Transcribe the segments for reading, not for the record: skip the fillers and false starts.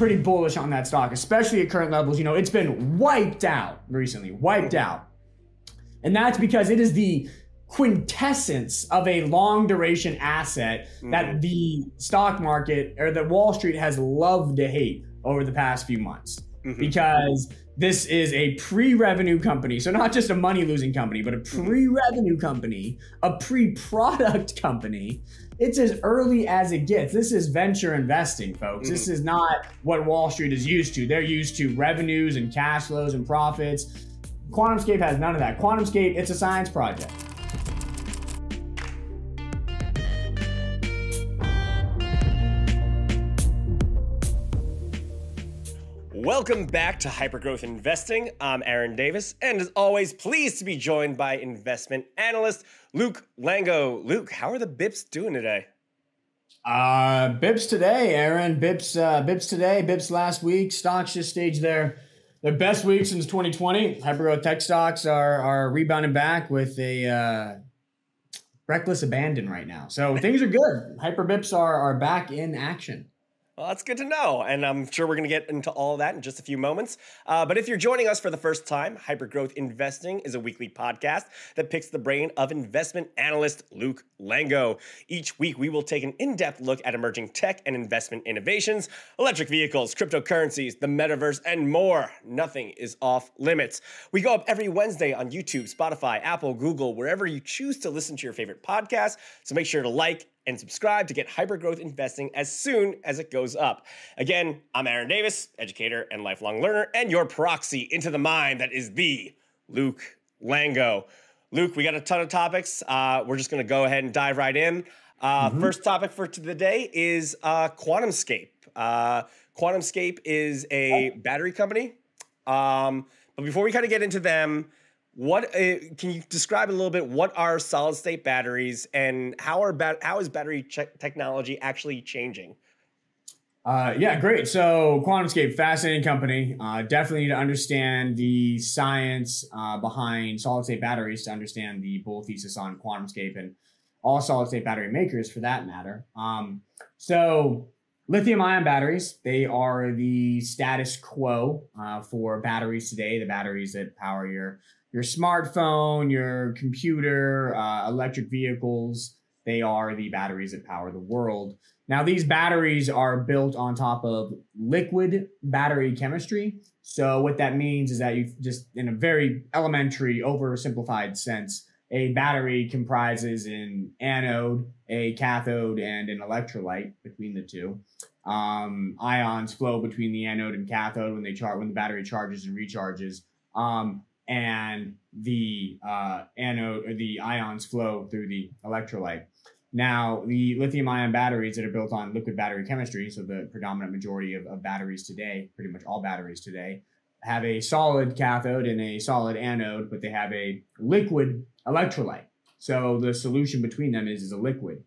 pretty bullish on that stock, especially at current levels. You know, it's been wiped out recently, wiped out. And that's because it is the quintessence of a long duration asset that the stock market or the Wall Street has loved to hate over the past few months. Because this is a pre-revenue company. So not just a money losing company, but a pre-revenue company, a pre-product company. It's as early as it gets. This is venture investing, folks. This is not what Wall Street is used to. They're used to revenues and cash flows and profits. QuantumScape has none of that. QuantumScape, it's a science project. Welcome back to Hypergrowth Investing. I'm Aaron Davis, and as always, pleased to be joined by investment analyst Luke Lango. Luke, how are the BIPs doing today? BIPs today, Aaron. BIPs today, BIPs last week. Stocks just staged their best week since 2020. Hypergrowth tech stocks are rebounding back with a reckless abandon right now. So things are good. Hyper BIPs are back in action. Well, that's good to know, and I'm sure we're going to get into all of that in just a few moments. But if you're joining us for the first time, Hypergrowth Investing is a weekly podcast that picks the brain of investment analyst Luke Lango. Each week, we will take an in-depth look at emerging tech and investment innovations, electric vehicles, cryptocurrencies, the metaverse, and more. Nothing is off limits. We go up every Wednesday on YouTube, Spotify, Apple, Google, wherever you choose to listen to your favorite podcast. So make sure to like and subscribe to get Hypergrowth Investing as soon as it goes up. Again, I'm Aaron Davis, educator and lifelong learner, and your proxy into the mind that is the Luke Lango. Luke, we got a ton of topics. We're just going to go ahead and dive right in. First topic for today is QuantumScape. QuantumScape is a battery company. But before we kind of get into them, can you describe a little bit what are solid-state batteries and how is battery technology actually changing? Yeah, great. So QuantumScape, fascinating company. Definitely need to understand the science behind solid-state batteries to understand the bull thesis on QuantumScape and all solid-state battery makers for that matter. So lithium-ion batteries, they are the status quo for batteries today, the batteries that power your smartphone, your computer, electric vehicles. They are the batteries that power the world. Now, these batteries are built on top of liquid battery chemistry. So what that means is that you just, in a very elementary, oversimplified sense, a battery comprises an anode, a cathode, and an electrolyte between the two. Ions flow between the anode and cathode when the battery charges and recharges. And the anode or the ions flow through the electrolyte. Now, the lithium-ion batteries that are built on liquid battery chemistry, so the predominant majority of batteries today, pretty much all batteries today, have a solid cathode and a solid anode, but they have a liquid electrolyte. So the solution between them is a liquid.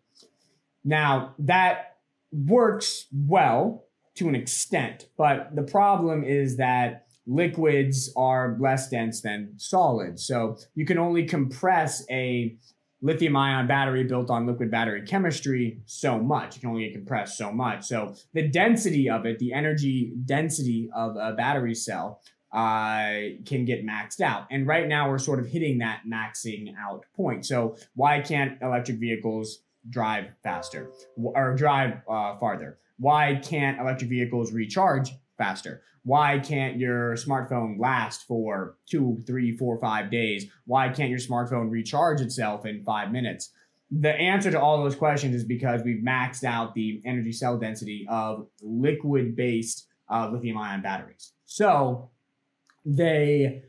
Now, that works well to an extent, but the problem is that liquids are less dense than solids. So you can only compress a lithium-ion battery built on liquid battery chemistry so much. You can only compress so much. So the density of it, the energy density of a battery cell can get maxed out. And right now we're sort of hitting that maxing out point. So why can't electric vehicles drive faster or drive farther? Why can't electric vehicles recharge faster? Why can't your smartphone last for 2, 3, 4, 5 days? Why can't your smartphone recharge itself in 5 minutes? The answer to all those questions is because we've maxed out the energy cell density of liquid-based lithium-ion batteries. So the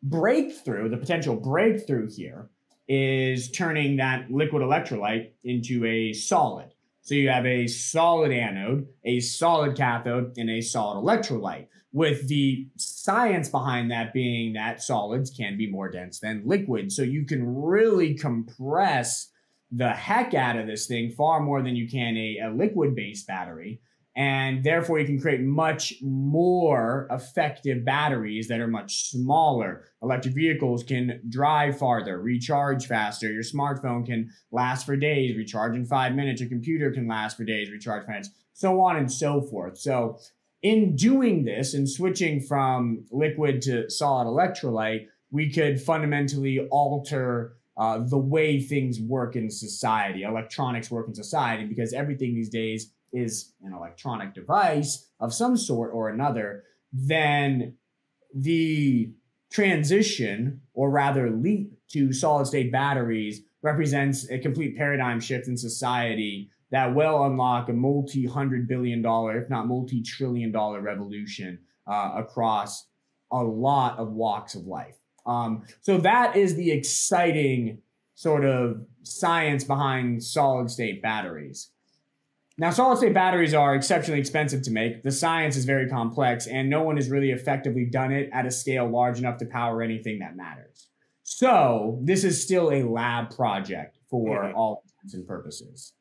breakthrough, the potential breakthrough here is turning that liquid electrolyte into a solid. So you have a solid anode, a solid cathode, and a solid electrolyte, with the science behind that being that solids can be more dense than liquids. So you can really compress the heck out of this thing far more than you can a liquid-based battery. And therefore, you can create much more effective batteries that are much smaller. Electric vehicles can drive farther, recharge faster. Your smartphone can last for days, recharge in 5 minutes. Your computer can last for days, recharge for minutes, so on and so forth. So in doing this and switching from liquid to solid electrolyte, we could fundamentally alter the way things work in society, electronics work in society, because everything these days is an electronic device of some sort or another. Then the transition, or rather leap, to solid-state batteries represents a complete paradigm shift in society that will unlock a multi-hundred-billion-dollar, if not multi-trillion-dollar revolution across a lot of walks of life. So that is the exciting sort of science behind solid-state batteries. Now, solid-state batteries are exceptionally expensive to make. The science is very complex, and no one has really effectively done it at a scale large enough to power anything that matters. So this is still a lab project for all intents and purposes.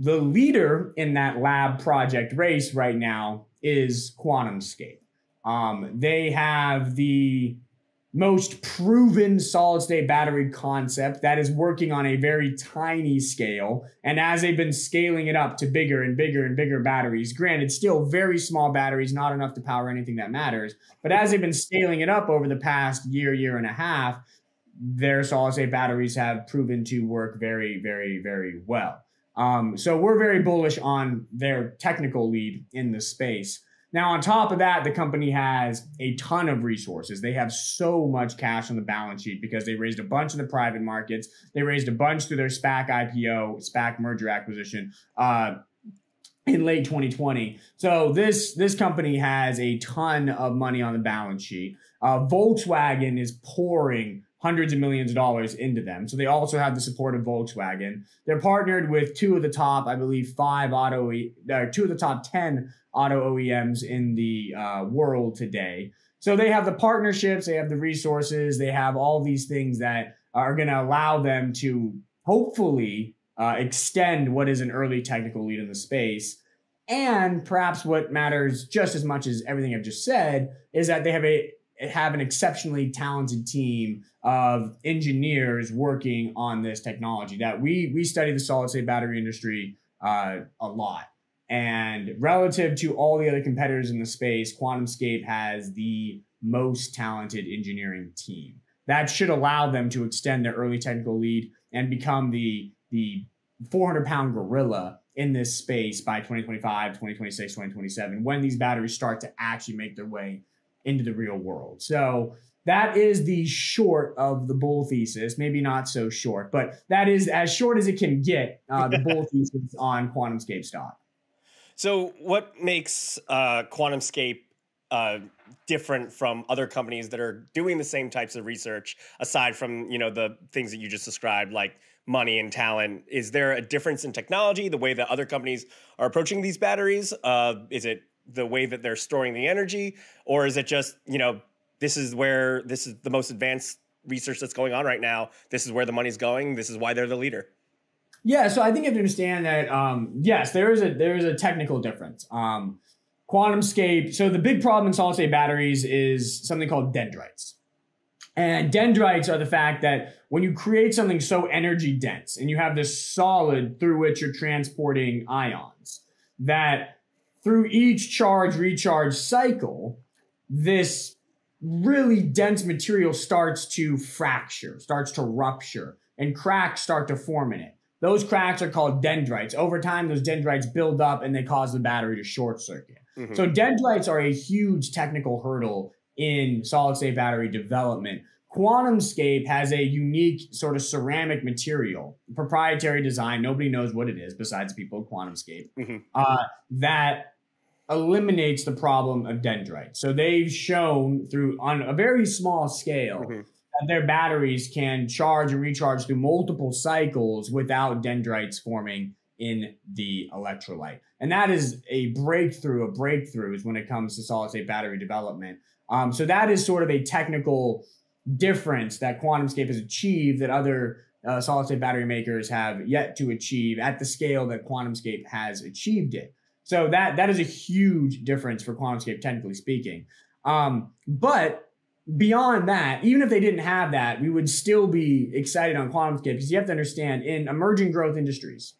The leader in that lab project race right now is QuantumScape. They have the most proven solid-state battery concept that is working on a very tiny scale. And as they've been scaling it up to bigger and bigger and bigger batteries, granted, still very small batteries, not enough to power anything that matters. But as they've been scaling it up over the past year, year and a half, their solid-state batteries have proven to work very, very, very well. So we're very bullish on their technical lead in this space. Now, on top of that, the company has a ton of resources. They have so much cash on the balance sheet because they raised a bunch in the private markets. They raised a bunch through their SPAC IPO, SPAC merger acquisition in late 2020. So this company has a ton of money on the balance sheet. Volkswagen is pouring hundreds of millions of dollars into them. So they also have the support of Volkswagen. They're partnered with two of the top, I believe, two of the top 10 auto OEMs in the world today. So they have the partnerships, they have the resources, they have all these things that are going to allow them to hopefully extend what is an early technical lead in the space. And perhaps what matters just as much as everything I've just said is that they have an exceptionally talented team of engineers working on this technology. That we study the solid-state battery industry a lot. And relative to all the other competitors in the space, QuantumScape has the most talented engineering team. That should allow them to extend their early technical lead and become the 400-pound gorilla in this space by 2025, 2026, 2027, when these batteries start to actually make their way into the real world. So that is the short of the bull thesis, maybe not so short, but that is as short as it can get, the bull thesis on QuantumScape stock. So what makes QuantumScape different from other companies that are doing the same types of research, aside from, you know, the things that you just described, like money and talent? Is there a difference in technology, the way that other companies are approaching these batteries? Is it the way that they're storing the energy, or is it just, you know, this is the most advanced research that's going on right now. This is where the money's going. This is why they're the leader. Yeah. So I think you have to understand that, yes, there is a technical difference. QuantumScape. So the big problem in solid state batteries is something called dendrites. And dendrites are the fact that when you create something so energy dense and you have this solid through which you're transporting ions, that through each charge recharge cycle, this really dense material starts to fracture, starts to rupture, and cracks start to form in it. Those cracks are called dendrites. Over time, those dendrites build up and they cause the battery to short circuit. Mm-hmm. So dendrites are a huge technical hurdle in solid-state battery development. QuantumScape has a unique sort of ceramic material, proprietary design. Nobody knows what it is besides people at QuantumScape, that eliminates the problem of dendrites. So they've shown through on a very small scale that their batteries can charge and recharge through multiple cycles without dendrites forming in the electrolyte. And that is a breakthrough of breakthroughs when it comes to solid-state battery development. So that is sort of a technical difference that QuantumScape has achieved that other solid-state battery makers have yet to achieve at the scale that QuantumScape has achieved it. So that is a huge difference for QuantumScape, technically speaking. But beyond that, even if they didn't have that, we would still be excited on QuantumScape, because you have to understand, in emerging growth industries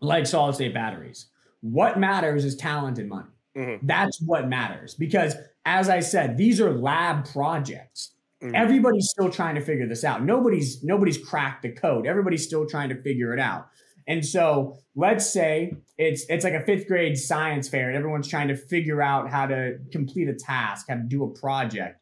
like solid-state batteries, what matters is talent and money. Mm-hmm. That's what matters. Because as I said, these are lab projects. Mm-hmm. Everybody's still trying to figure this out. Nobody's cracked the code. Everybody's still trying to figure it out. And so let's say it's like a 5th grade science fair and everyone's trying to figure out how to complete a task, how to do a project.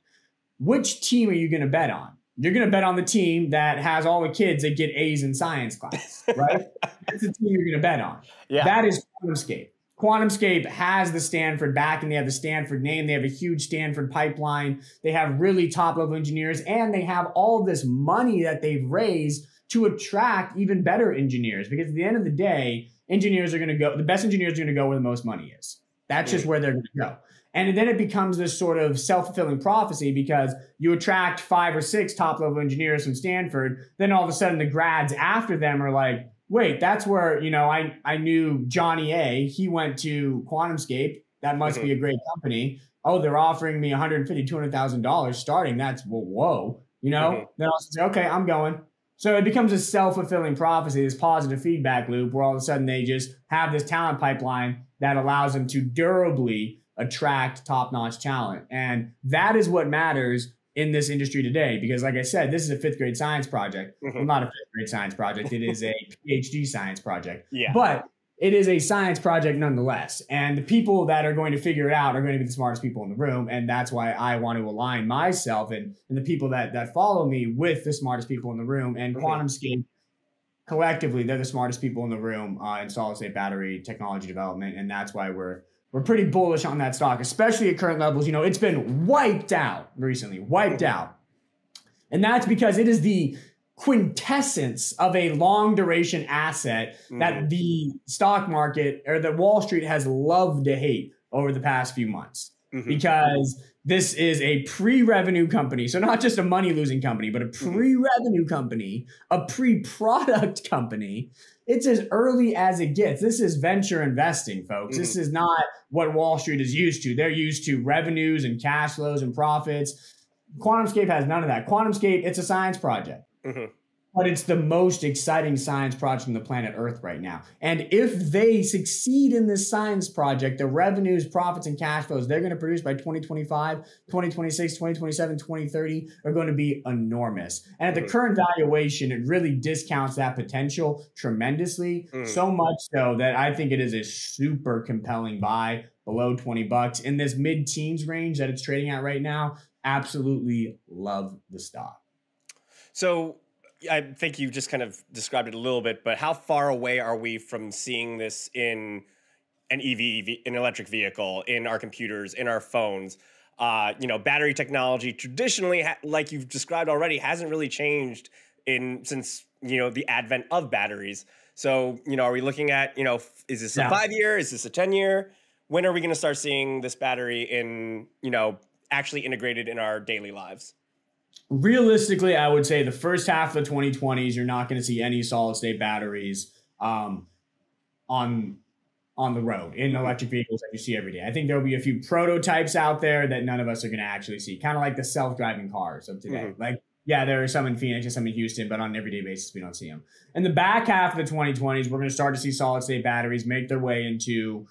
Which team are you going to bet on? You're going to bet on the team that has all the kids that get A's in science class, right? That's the team you're going to bet on. Yeah. That is QuantumScape. QuantumScape has the Stanford back and they have the Stanford name. They have a huge Stanford pipeline. They have really top-level engineers and they have all this money that they've raised to attract even better engineers, because at the end of the day, engineers are going to go, the best engineers are going to go where the most money is. That's just where they're going to go. And then it becomes this sort of self-fulfilling prophecy, because you attract 5 or 6 top-level engineers from Stanford, then all of a sudden the grads after them are like, wait, that's where, you know, I knew Johnny A, he went to QuantumScape. That must be a great company. Oh, they're offering me $150,000, $200,000 starting. That's, well, whoa, you know? Then I'll say, okay, I'm going. So it becomes a self-fulfilling prophecy, this positive feedback loop, where all of a sudden they just have this talent pipeline that allows them to durably attract top-notch talent. And that is what matters in this industry today. Because like I said, this is a 5th grade science project. Well, not a 5th grade science project. It is a PhD science project. Yeah. But it is a science project nonetheless. And the people that are going to figure it out are going to be the smartest people in the room. And that's why I want to align myself and the people that follow me with the smartest people in the room. And QuantumScape, collectively, they're the smartest people in the room in solid-state battery technology development. And that's why we're pretty bullish on that stock, especially at current levels. You know, it's been wiped out recently, wiped out. And that's because it is the quintessence of a long duration asset that the stock market or the Wall Street has loved to hate over the past few months, because this is a pre-revenue company. So not just a money losing company, but a pre-revenue company, a pre-product company. It's as early as it gets. This is venture investing, folks. This is not what Wall Street is used to. They're used to revenues and cash flows and profits. QuantumScape has none of that. QuantumScape, it's a science project. But it's the most exciting science project on the planet Earth right now. And if they succeed in this science project, the revenues, profits, and cash flows they're going to produce by 2025, 2026, 2027, 2030 are going to be enormous. And at the current valuation, it really discounts that potential tremendously, so much so that I think it is a super compelling buy below $20 in this mid-teens range that it's trading at right now. Absolutely love the stock. So I think you just kind of described it a little bit, but how far away are we from seeing this in an EV, an electric vehicle, in our computers, in our phones? You know, battery technology traditionally, like you've described already, hasn't really changed since, you know, the advent of batteries. So, you know, are we looking at, you know, is this a 5-year? Is this a 10-year? When are we going to start seeing this battery in, you know, actually integrated in our daily lives? Realistically, I would say the first half of the 2020s, you're not going to see any solid-state batteries on the road in electric vehicles that you see every day. I think there'll be a few prototypes out there that none of us are going to actually see, kind of like the self-driving cars of today. Like, yeah, there are some in Phoenix and some in Houston, but on an everyday basis, we don't see them. In the back half of the 2020s, we're going to start to see solid-state batteries make their way into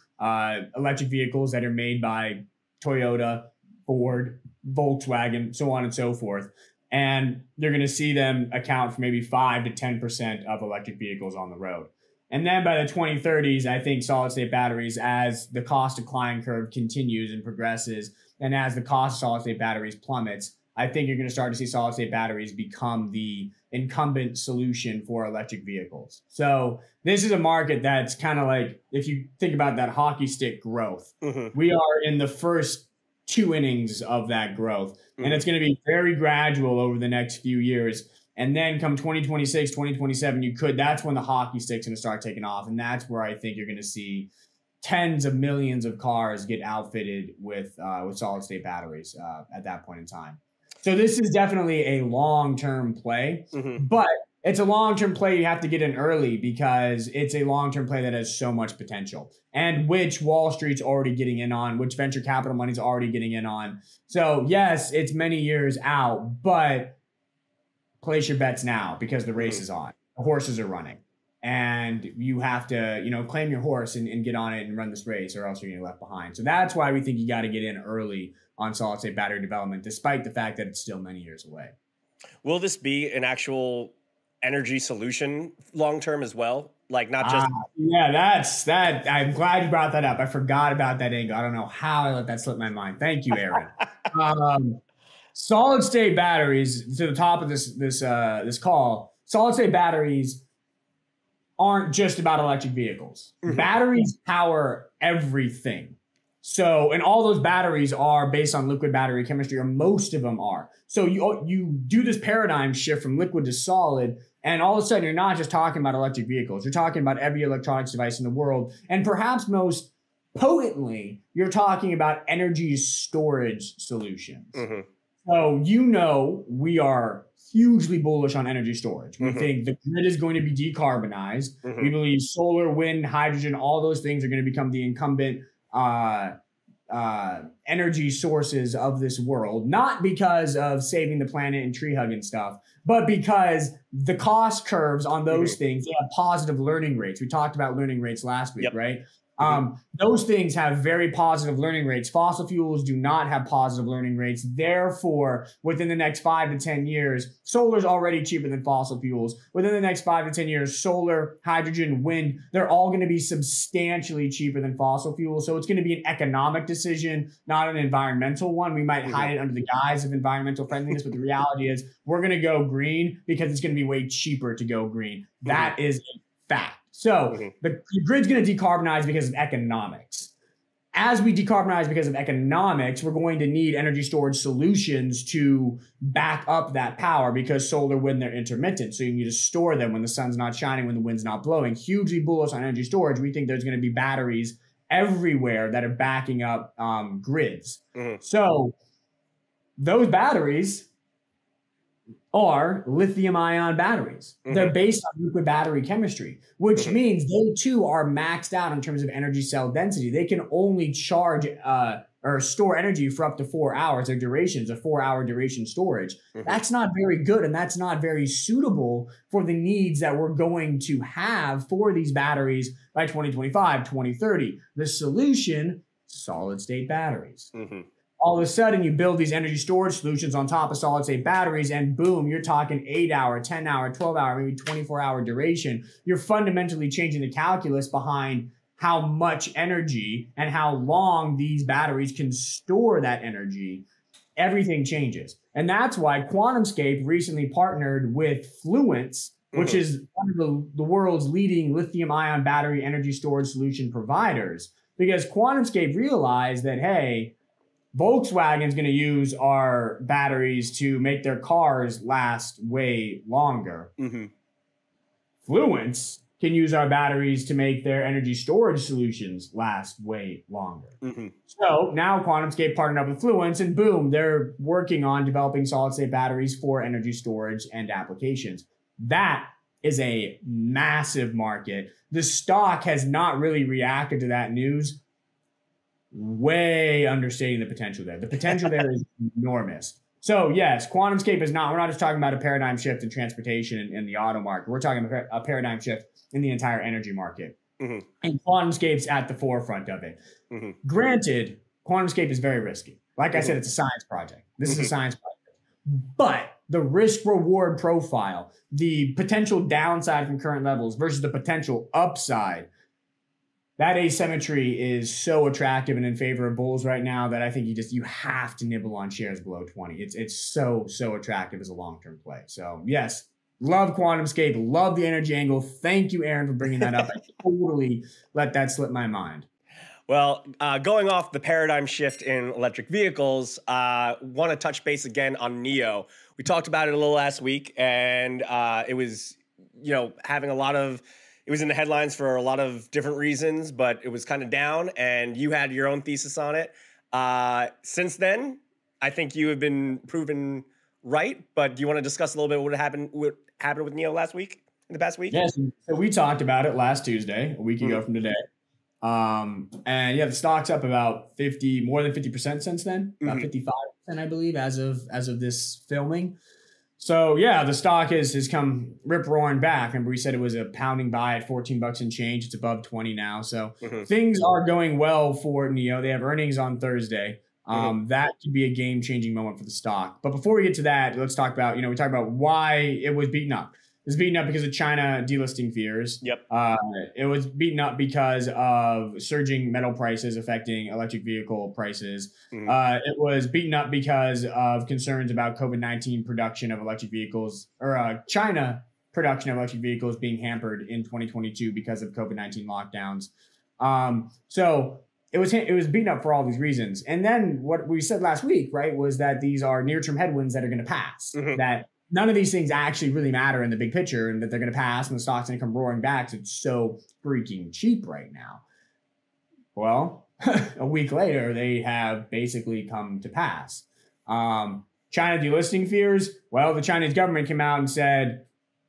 electric vehicles that are made by Toyota, Ford, Volkswagen, so on and so forth. And they're going to see them account for maybe 5 to 10% of electric vehicles on the road. And then by the 2030s, I think solid-state batteries, as the cost decline curve continues and progresses, and as the cost of solid-state batteries plummets, I think you're going to start to see solid-state batteries become the incumbent solution for electric vehicles. So this is a market that's kind of like, if you think about that hockey stick growth, we are in the first 2 innings of that growth. And it's going to be very gradual over the next few years. And then come 2026, 2027, that's when the hockey stick's going to start taking off. And that's where I think you're going to see tens of millions of cars get outfitted with solid-state batteries at that point in time. So this is definitely a long-term play, but it's a long-term play you have to get in early, because it's a long-term play that has so much potential, and which Wall Street's already getting in on, which venture capital money's already getting in on. So yes, it's many years out, but place your bets now, because the race is on. The horses are running. and you have to, you know, claim your horse and get on it and run this race, or else you're gonna get left behind. So that's why we think you got to get in early on solid-state battery development, despite the fact that it's still many years away. Will this be an actual energy solution long-term as well? Like not just. Yeah, that's that. I'm glad you brought that up. I forgot about that angle. I don't know how I let that slip my mind. Thank you, Aaron. Solid-state batteries, to the top of this call, solid-state batteries aren't just about electric vehicles. Mm-hmm. Batteries power everything. So, and all those batteries are based on liquid battery chemistry, or most of them are. So you do this paradigm shift from liquid to solid, and all of a sudden you're not just talking about electric vehicles. You're talking about every electronics device in the world. And perhaps most potently, you're talking about energy storage solutions. Mm-hmm. So, you know, we are hugely bullish on energy storage. We mm-hmm. think the grid is going to be decarbonized. Mm-hmm. We believe solar, wind, hydrogen, all those things are going to become the incumbent energy sources of this world, not because of saving the planet and tree hugging stuff, but because the cost curves on those mm-hmm. things, they have positive learning rates. We talked about learning rates last week, yep. right? Those things have very positive learning rates. Fossil fuels do not have positive learning rates. Therefore, within the next 5 to 10 years, solar is already cheaper than fossil fuels. Within the next 5 to 10 years, solar, hydrogen, wind, they're all going to be substantially cheaper than fossil fuels. So it's going to be an economic decision, not an environmental one. We might hide it under the guise of environmental friendliness, but the reality is we're going to go green because it's going to be way cheaper to go green. That is a fact. So the grid's going to decarbonize because of economics. As we decarbonize because of economics, we're going to need energy storage solutions to back up that power, because solar, wind, they're intermittent. So you need to store them when the sun's not shining, when the wind's not blowing. Hugely bullish on energy storage. We think there's going to be batteries everywhere that are backing up grids. Mm-hmm. So those batteries are lithium-ion batteries. Mm-hmm. They're based on liquid battery chemistry, which mm-hmm. means they too are maxed out in terms of energy cell density. They can only charge or store energy for up to 4 hours. Their duration's a 4-hour duration storage. Mm-hmm. That's not very good, and that's not very suitable for the needs that we're going to have for these batteries by 2025, 2030. The solution, solid-state batteries. Mm-hmm. All of a sudden, you build these energy storage solutions on top of solid-state batteries, and boom, you're talking 8-hour, 10-hour, 12-hour, maybe 24-hour duration. You're fundamentally changing the calculus behind how much energy and how long these batteries can store that energy. Everything changes. And that's why QuantumScape recently partnered with Fluence, which mm-hmm. is one of the world's leading lithium-ion battery energy storage solution providers, because QuantumScape realized that, hey, Volkswagen's going to use our batteries to make their cars last way longer. Mm-hmm. Fluence can use our batteries to make their energy storage solutions last way longer. Mm-hmm. So now QuantumScape partnered up with Fluence, and boom, they're working on developing solid-state batteries for energy storage and applications. That is a massive market. The stock has not really reacted to that news. Way understating the potential there. The potential there is enormous. So yes, QuantumScape is not, we're not just talking about a paradigm shift in transportation and the auto market. We're talking about a paradigm shift in the entire energy market. Mm-hmm. And QuantumScape's at the forefront of it. Mm-hmm. Granted, QuantumScape is very risky. Like mm-hmm. I said, it's a science project. This mm-hmm. is a science project. But the risk reward profile, the potential downside from current levels versus the potential upside, that asymmetry is so attractive and in favor of bulls right now that I think you have to nibble on shares below 20. It's so attractive as a long-term play. So yes, love QuantumScape, love the energy angle. Thank you, Aaron, for bringing that up. I totally let that slip my mind. Well, going off the paradigm shift in electric vehicles, want to touch base again on NIO. We talked about it a little last week, and it was, you know, having a lot of, it was in the headlines for a lot of different reasons, but it was kind of down, and you had your own thesis on it. Since then, I think you have been proven right, but do you want to discuss a little bit what happened with NIO last week, in the past week? Yes, so we talked about it last Tuesday, a week mm-hmm. ago from today. And yeah, the stock's up about more than 50% since then, about 55%, I believe, as of this filming. So yeah, the stock has come rip-roaring back. Remember, we said it was a pounding buy at $14 and change. It's above 20 now. So things are going well for NIO. They have earnings on Thursday. That could be a game-changing moment for the stock. But before we get to that, let's talk about, you know, we talked about why it was beaten up. It was beaten up because of China delisting fears. Yep. It was beaten up because of surging metal prices affecting electric vehicle prices. It was beaten up because of concerns about COVID-19 production of electric vehicles, or China production of electric vehicles being hampered in 2022 because of COVID-19 lockdowns. So it was beaten up for all these reasons. And then what we said last week, right, was that these are near-term headwinds that are going to pass. That none of these things actually really matter in the big picture, and that they're going to pass and the stock's going to come roaring back. It's so freaking cheap right now. Well, a week later, they have basically come to pass. China delisting fears. Well, the Chinese government came out and said,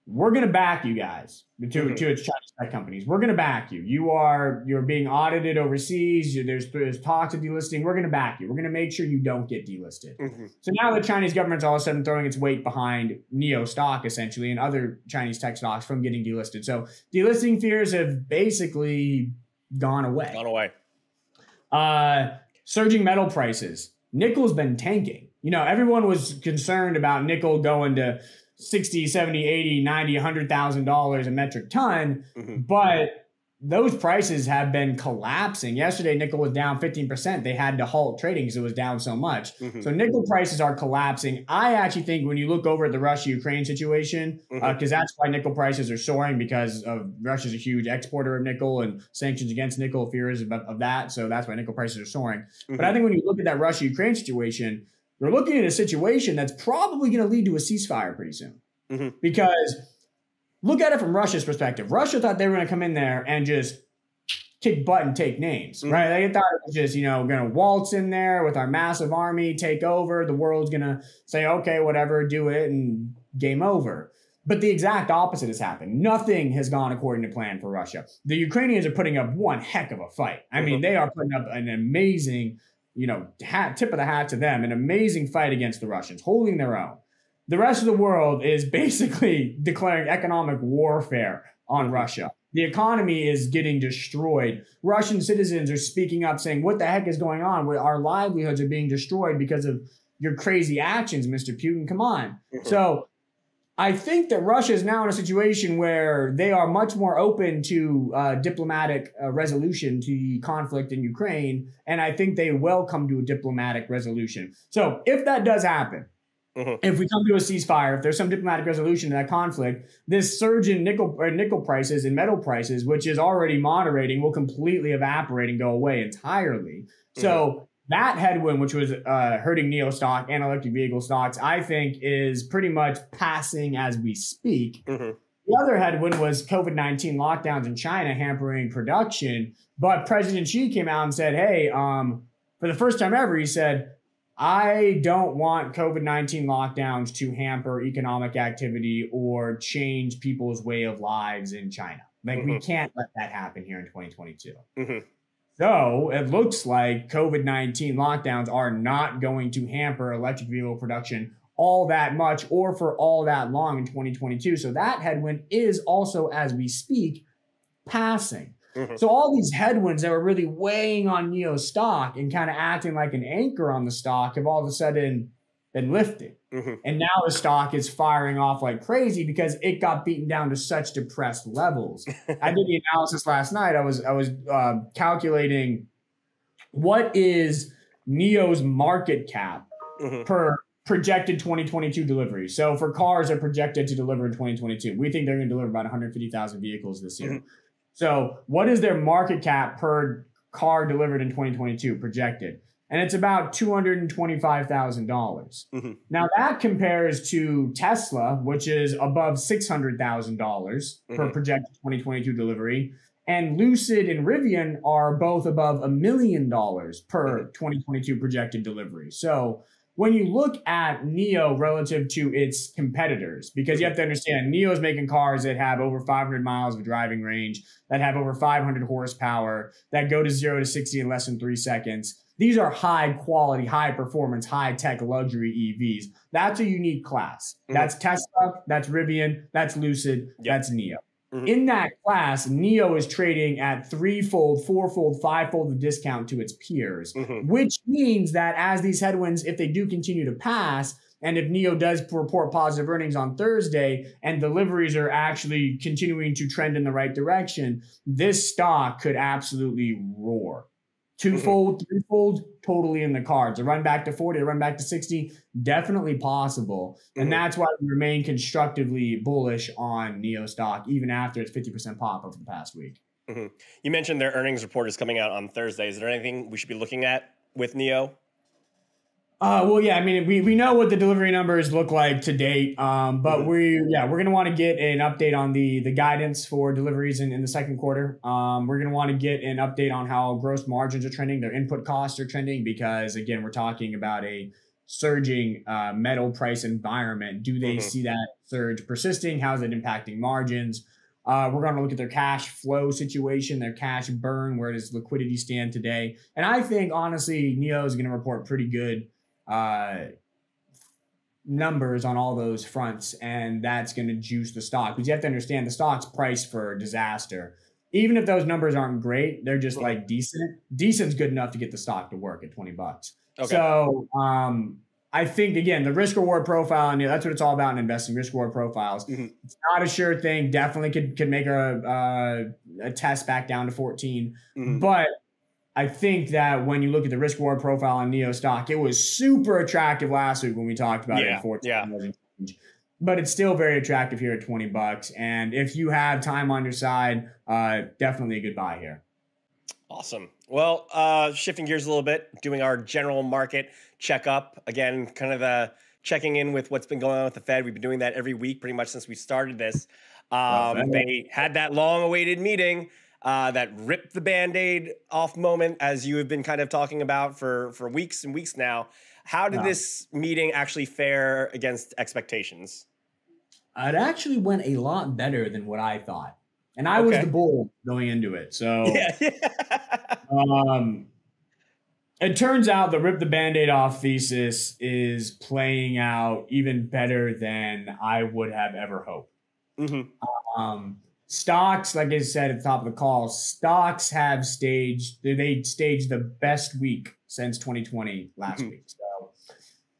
we're going to back you guys to its Chinese tech companies. We're going to back you. You're being audited overseas. There's talks of delisting. We're going to back you. We're going to make sure you don't get delisted. So now the Chinese government's all of a sudden throwing its weight behind NIO stock, essentially, and other Chinese tech stocks from getting delisted. So delisting fears have basically gone away. Surging metal prices. Nickel's been tanking. You know, everyone was concerned about nickel going to $60, $70, $80, $90, $100,000 a metric ton, but those prices have been collapsing. Yesterday, nickel was down 15%. They had to halt trading because it was down so much. So nickel prices are collapsing. I actually think when you look over at the Russia-Ukraine situation, because that's why nickel prices are soaring, because of Russia's a huge exporter of nickel and sanctions against nickel, fears of that. So that's why nickel prices are soaring. But I think when you look at that Russia-Ukraine situation, we're looking at a situation that's probably going to lead to a ceasefire pretty soon. Because look at it from Russia's perspective. Russia thought they were going to come in there and just kick butt and take names, right? They thought it was just, you know, going to waltz in there with our massive army, take over. The world's going to say, okay, whatever, do it, and game over. But the exact opposite has happened. Nothing has gone according to plan for Russia. The Ukrainians are putting up one heck of a fight. I mean, they are putting up an amazing, you know, tip of the hat to them, an amazing fight against the Russians, holding their own. The rest of the world is basically declaring economic warfare on Russia. The economy is getting destroyed. Russian citizens are speaking up saying, what the heck is going on? Our livelihoods are being destroyed because of your crazy actions, Mr. Putin. Come on. So I think that Russia is now in a situation where they are much more open to diplomatic resolution to the conflict in Ukraine. And I think they will come to a diplomatic resolution. So if that does happen, if we come to a ceasefire, if there's some diplomatic resolution to that conflict, this surge in nickel prices and metal prices, which is already moderating, will completely evaporate and go away entirely. So that headwind, which was hurting NIO stock and electric vehicle stocks, I think is pretty much passing as we speak. The other headwind was COVID-19 lockdowns in China hampering production. But President Xi came out and said, hey, for the first time ever, he said, I don't want COVID-19 lockdowns to hamper economic activity or change people's way of lives in China. Like, we can't let that happen here in 2022. So it looks like COVID-19 lockdowns are not going to hamper electric vehicle production all that much or for all that long in 2022. So that headwind is also, as we speak, passing. So all these headwinds that were really weighing on NIO stock and kind of acting like an anchor on the stock have all of a sudden been lifted. And now the stock is firing off like crazy because it got beaten down to such depressed levels. I did the analysis last night. I was calculating what is NIO's market cap per projected 2022 delivery. So for cars that are projected to deliver in 2022, we think they're going to deliver about 150,000 vehicles this year. So what is their market cap per car delivered in 2022 projected? And it's about $225,000. Now, that compares to Tesla, which is above $600,000 per projected 2022 delivery. And Lucid and Rivian are both above $1 million per 2022 projected delivery. So when you look at NIO relative to its competitors, because you have to understand NIO is making cars that have over 500 miles of driving range, that have over 500 horsepower, that go to 0 to 60 in less than 3 seconds. These are high quality, high performance, high tech luxury EVs. That's a unique class. Mm-hmm. That's Tesla, that's Rivian, that's Lucid, that's NIO. Mm-hmm. In that class, NIO is trading at 3-fold, 4-fold, 5-fold of discount to its peers, which means that as these headwinds, if they do continue to pass, and if NIO does report positive earnings on Thursday and deliveries are actually continuing to trend in the right direction, this stock could absolutely roar. 2-fold, 3-fold, totally in the cards. A run back to 40, a run back to 60, definitely possible. And that's why we remain constructively bullish on NIO stock, even after its 50% pop over the past week. You mentioned their earnings report is coming out on Thursday. Is there anything we should be looking at with NIO? Well, yeah, I mean, we know what the delivery numbers look like to date, but we're going to want to get an update on the guidance for deliveries in the second quarter. We're going to want to get an update on how gross margins are trending, their input costs are trending, because again, we're talking about a surging metal price environment. Do they see that surge persisting? How is it impacting margins? We're going to look at their cash flow situation, their cash burn, where does liquidity stand today? And I think honestly, NIO is going to report pretty good numbers on all those fronts, and that's going to juice the stock, because you have to understand the stock's priced for disaster. Even if those numbers aren't great, they're just like decent's good enough to get the stock to work at $20. So I think again, the risk reward profile, and that's what it's all about in investing, risk reward profiles. It's not a sure thing. Definitely could make a test back down to 14, but I think that when you look at the risk reward profile on NIO stock, it was super attractive last week when we talked about it. But it's still very attractive here at $20. And if you have time on your side, definitely a good buy here. Awesome. Well, shifting gears a little bit, doing our general market checkup again, kind of checking in with what's been going on with the Fed. We've been doing that every week pretty much since we started this. They had that long-awaited meeting. That rip the Band-Aid off moment, as you have been kind of talking about for weeks and weeks now. How did this meeting actually fare against expectations? It actually went a lot better than what I thought. And I was the bull going into it. So it turns out the rip the Band-Aid off thesis is playing out even better than I would have ever hoped. Stocks, like I said at the top of the call, stocks have staged, they staged the best week since 2020 last week. So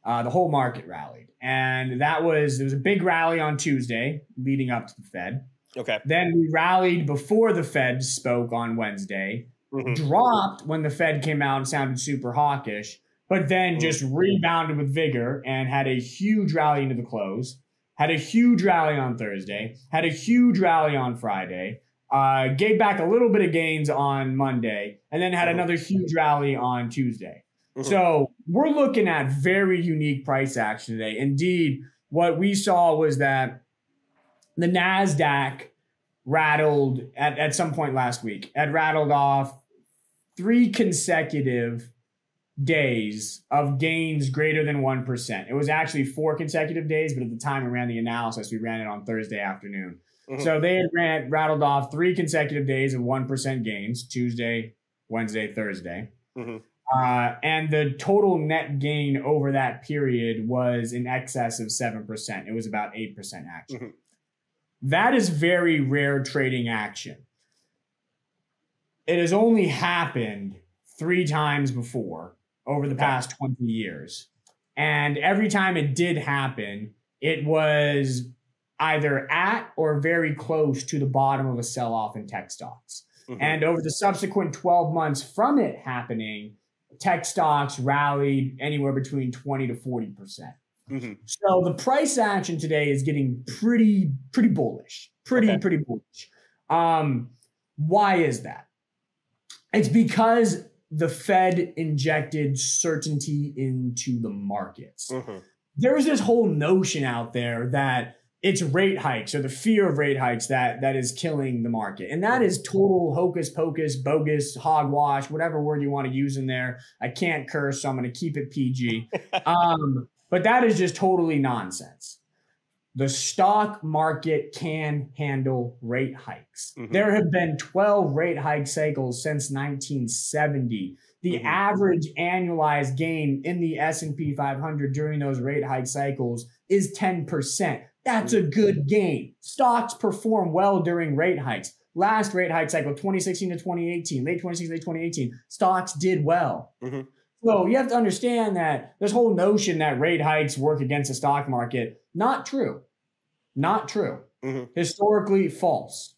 the whole market rallied. And that was, there was a big rally on Tuesday leading up to the Fed. Then we rallied before the Fed spoke on Wednesday, dropped when the Fed came out and sounded super hawkish, but then just rebounded with vigor and had a huge rally into the close. Had a huge rally on Thursday, had a huge rally on Friday, gave back a little bit of gains on Monday, and then had another huge rally on Tuesday. So we're looking at very unique price action today. Indeed, what we saw was that the NASDAQ rattled at some point last week, had rattled off 3 consecutive days of gains greater than 1%. It was actually 4 consecutive days, but at the time we ran the analysis, we ran it on Thursday afternoon. So they had rattled off 3 consecutive days of 1% gains, Tuesday, Wednesday, Thursday. And the total net gain over that period was in excess of 7%. It was about 8% action. That is very rare trading action. It has only happened 3 times before over the past 20 years. And every time it did happen, it was either at or very close to the bottom of a sell-off in tech stocks. And over the subsequent 12 months from it happening, tech stocks rallied anywhere between 20 to 40%. So the price action today is getting pretty bullish, pretty bullish. Why is that? It's because the Fed injected certainty into the markets. There's this whole notion out there that It's rate hikes, or the fear of rate hikes, that is killing the market. And that is total hocus pocus, bogus, hogwash, whatever word you want to use in there. I can't curse, so I'm going to keep it PG. But that is just totally nonsense. The stock market can handle rate hikes. Mm-hmm. There have been 12 rate hike cycles since 1970. The mm-hmm. average annualized gain in the S&P 500 during those rate hike cycles is 10%. That's a good gain. Stocks perform well during rate hikes. Last rate hike cycle, 2016 to 2018, late 2016, late 2018, stocks did well. Mm-hmm. So you have to understand that this whole notion that rate hikes work against the stock market, not true. Not true. Mm-hmm. Historically false.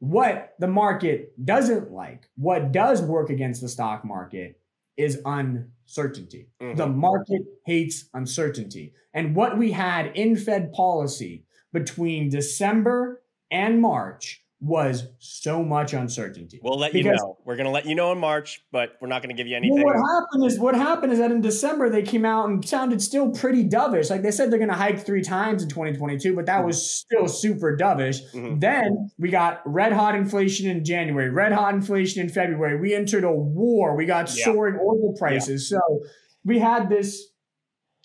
What the market doesn't like, what does work against the stock market, is uncertainty. Mm-hmm. The market hates uncertainty. And what we had in Fed policy between December and March was so much uncertainty. We'll let you know. We're going to let you know in March, but we're not going to give you anything. Well, what happened is that in December, they came out and sounded still pretty dovish. Like, they said they're going to hike 3 times in 2022, but that mm-hmm. was still super dovish. Mm-hmm. Then we got red hot inflation in January, red hot inflation in February. We entered a war. We got soaring oil prices. Yeah. So we had this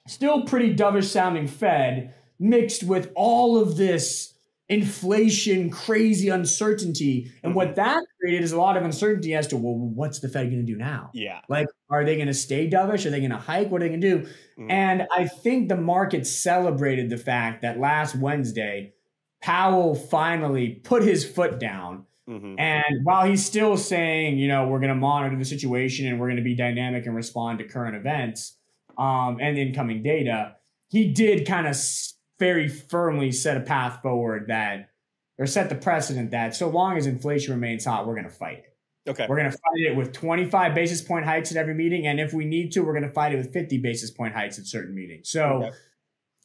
still pretty dovish sounding Fed mixed with all of this inflation, crazy uncertainty. And what that created is a lot of uncertainty as to, well, what's the Fed going to do now? Yeah. Like, are they going to stay dovish? Are they going to hike? What are they going to do? Mm-hmm. And I think the market celebrated the fact that last Wednesday, Powell finally put his foot down. Mm-hmm. And while he's still saying, you know, we're going to monitor the situation and we're going to be dynamic and respond to current events and incoming data, he did kind of very firmly set a path forward that, or set the precedent that so long as inflation remains hot, we're going to fight it. Okay. We're going to fight it with 25 basis point hikes at every meeting. And if we need to, we're going to fight it with 50 basis point hikes at certain meetings. So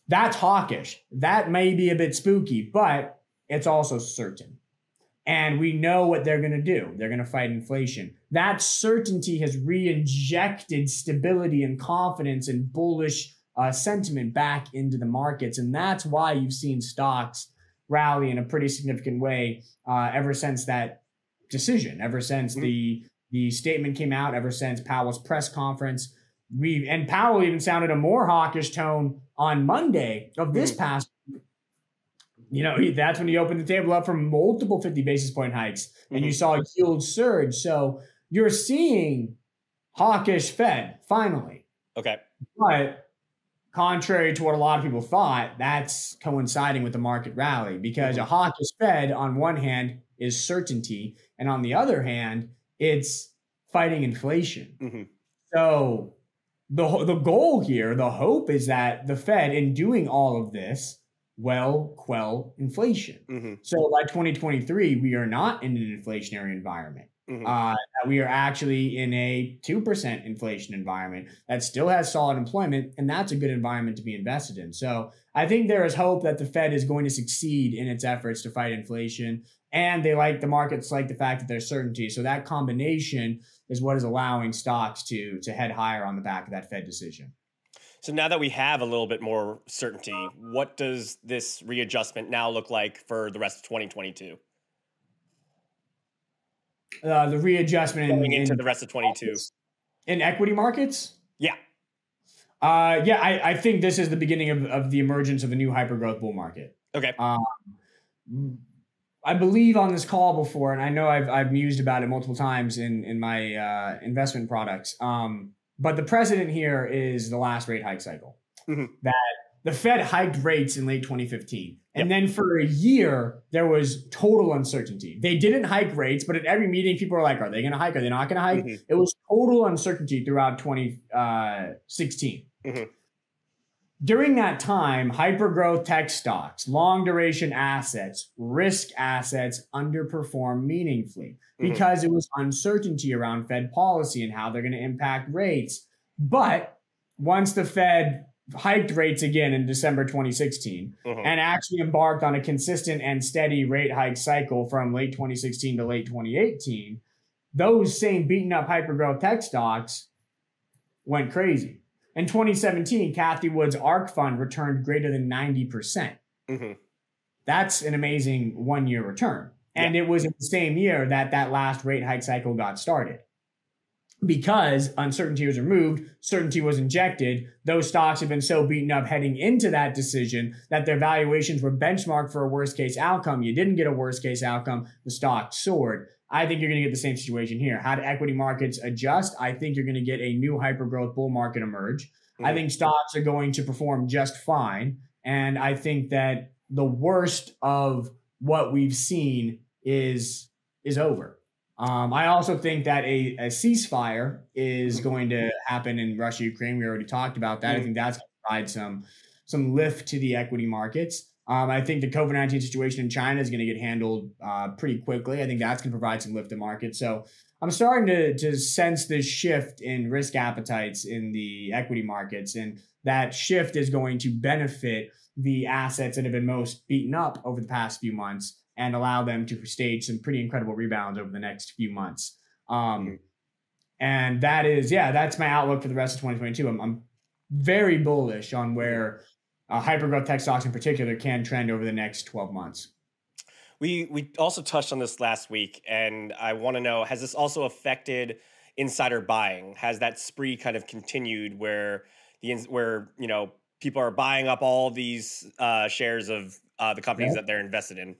that's hawkish. That may be a bit spooky, but it's also certain. And we know what they're going to do. They're going to fight inflation. That certainty has re-injected stability and confidence and bullish sentiment back into the markets. And that's why you've seen stocks rally in a pretty significant way ever since that decision, ever since mm-hmm. the statement came out, ever since Powell's press conference. And Powell even sounded a more hawkish tone on Monday of this mm-hmm. past week. You know, that's when he opened the table up for multiple 50 basis point hikes mm-hmm. and you saw a yield surge. So you're seeing hawkish Fed finally. Okay. But contrary to what a lot of people thought, that's coinciding with the market rally, because mm-hmm. a hawkish Fed on one hand is certainty, and on the other hand, it's fighting inflation. Mm-hmm. So the goal here, the hope, is that the Fed, in doing all of this, will quell inflation. Mm-hmm. So by 2023, we are not in an inflationary environment. Mm-hmm. We are actually in a 2% inflation environment that still has solid employment, and that's a good environment to be invested in. So I think there is hope that the Fed is going to succeed in its efforts to fight inflation, and the markets like the fact that there's certainty. So that combination is what is allowing stocks to head higher on the back of that Fed decision. So now that we have a little bit more certainty, what does this readjustment now look like for the rest of 2022? The readjustment going into the rest of 22 in equity markets. Yeah. I think this is the beginning of the emergence of a new hypergrowth bull market. Okay. I believe on this call before, and I know I've mused about it multiple times in my investment products. But the precedent here is the last rate hike cycle mm-hmm. that the Fed hiked rates in late 2015. And then for a year, there was total uncertainty. They didn't hike rates, but at every meeting, people were like, are they going to hike? Are they not going to hike? Mm-hmm. It was total uncertainty throughout 2016. Mm-hmm. During that time, hypergrowth tech stocks, long duration assets, risk assets underperformed meaningfully mm-hmm. because it was uncertainty around Fed policy and how they're going to impact rates. But once the Fed hiked rates again in December 2016 uh-huh. and actually embarked on a consistent and steady rate hike cycle from late 2016 to late 2018, those same beaten up hypergrowth tech stocks went crazy. In 2017, Cathie Wood's ARK fund returned greater than 90%. Mm-hmm. That's an amazing one-year return. And it was in the same year that that last rate hike cycle got started. Because uncertainty was removed, certainty was injected, those stocks had been so beaten up heading into that decision that their valuations were benchmarked for a worst-case outcome. You didn't get a worst-case outcome. The stock soared. I think you're going to get the same situation here. How do equity markets adjust? I think you're going to get a new hypergrowth bull market emerge. Mm-hmm. I think stocks are going to perform just fine. And I think that the worst of what we've seen is over. I also think that a ceasefire is going to happen in Russia, Ukraine. We already talked about that. I think that's going to provide some lift to the equity markets. I think the COVID-19 situation in China is going to get handled pretty quickly. I think that's going to provide some lift to markets. So I'm starting to sense this shift in risk appetites in the equity markets. And that shift is going to benefit the assets that have been most beaten up over the past few months and allow them to stage some pretty incredible rebounds over the next few months. And that is, that's my outlook for the rest of 2022. I'm very bullish on where hypergrowth tech stocks in particular can trend over the next 12 months. We also touched on this last week, and I want to know, has this also affected insider buying? Has that spree kind of continued where people are buying up all these shares of the companies that they're invested in?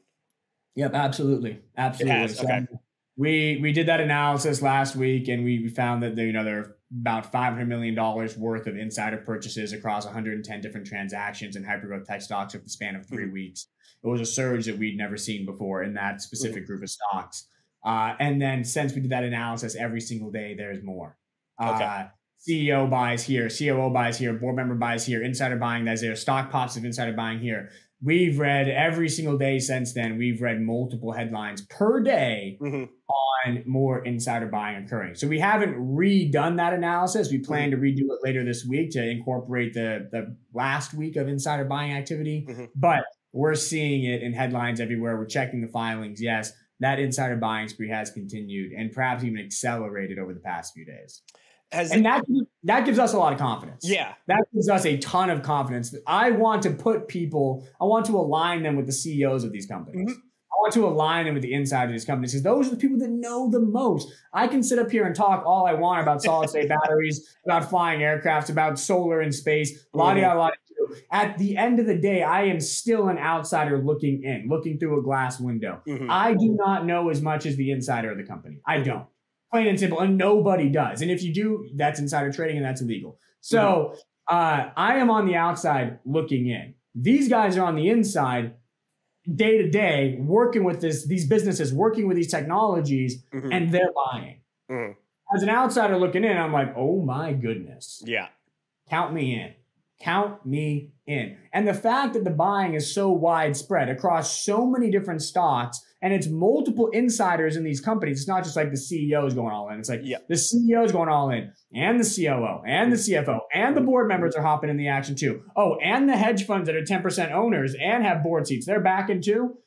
Yep, absolutely. It has. Okay. So we did that analysis last week, and we found that there are about $500 million worth of insider purchases across 110 different transactions in hypergrowth tech stocks over the span of 3 weeks. It was a surge that we'd never seen before in that specific group of stocks. And then since we did that analysis, every single day there's more. CEO buys here, COO buys here, board member buys here, insider buying, that's there, stock pops of insider buying here. We've read every single day since then, we've read multiple headlines per day on more insider buying occurring. So we haven't redone that analysis. We plan to redo it later this week to incorporate the last week of insider buying activity, but we're seeing it in headlines everywhere. We're checking the filings. Yes, that insider buying spree has continued and perhaps even accelerated over the past few days. That gives us a lot of confidence. Yeah. That gives us a ton of confidence. I want to align them with the CEOs of these companies. I want to align them with the insiders of these companies because those are the people that know the most. I can sit up here and talk all I want about solid-state batteries, about flying aircrafts, about solar in space, At the end of the day, I am still an outsider looking through a glass window. I do not know as much as the insider of the company. I don't. Plain and simple, and nobody does. And if you do, that's insider trading and that's illegal. So I am on the outside looking in. These guys are on the inside day to day, working with these businesses, working with these technologies, and they're buying. As an outsider looking in, I'm like, oh my goodness. Yeah. Count me in. And the fact that the buying is so widespread across so many different stocks, and it's multiple insiders in these companies. It's not just like the CEO is going all in. It's like the CEO is going all in, and the COO, and the CFO, and the board members are hopping in the action too. Oh, and the hedge funds that are 10% owners and have board seats, they're back in too.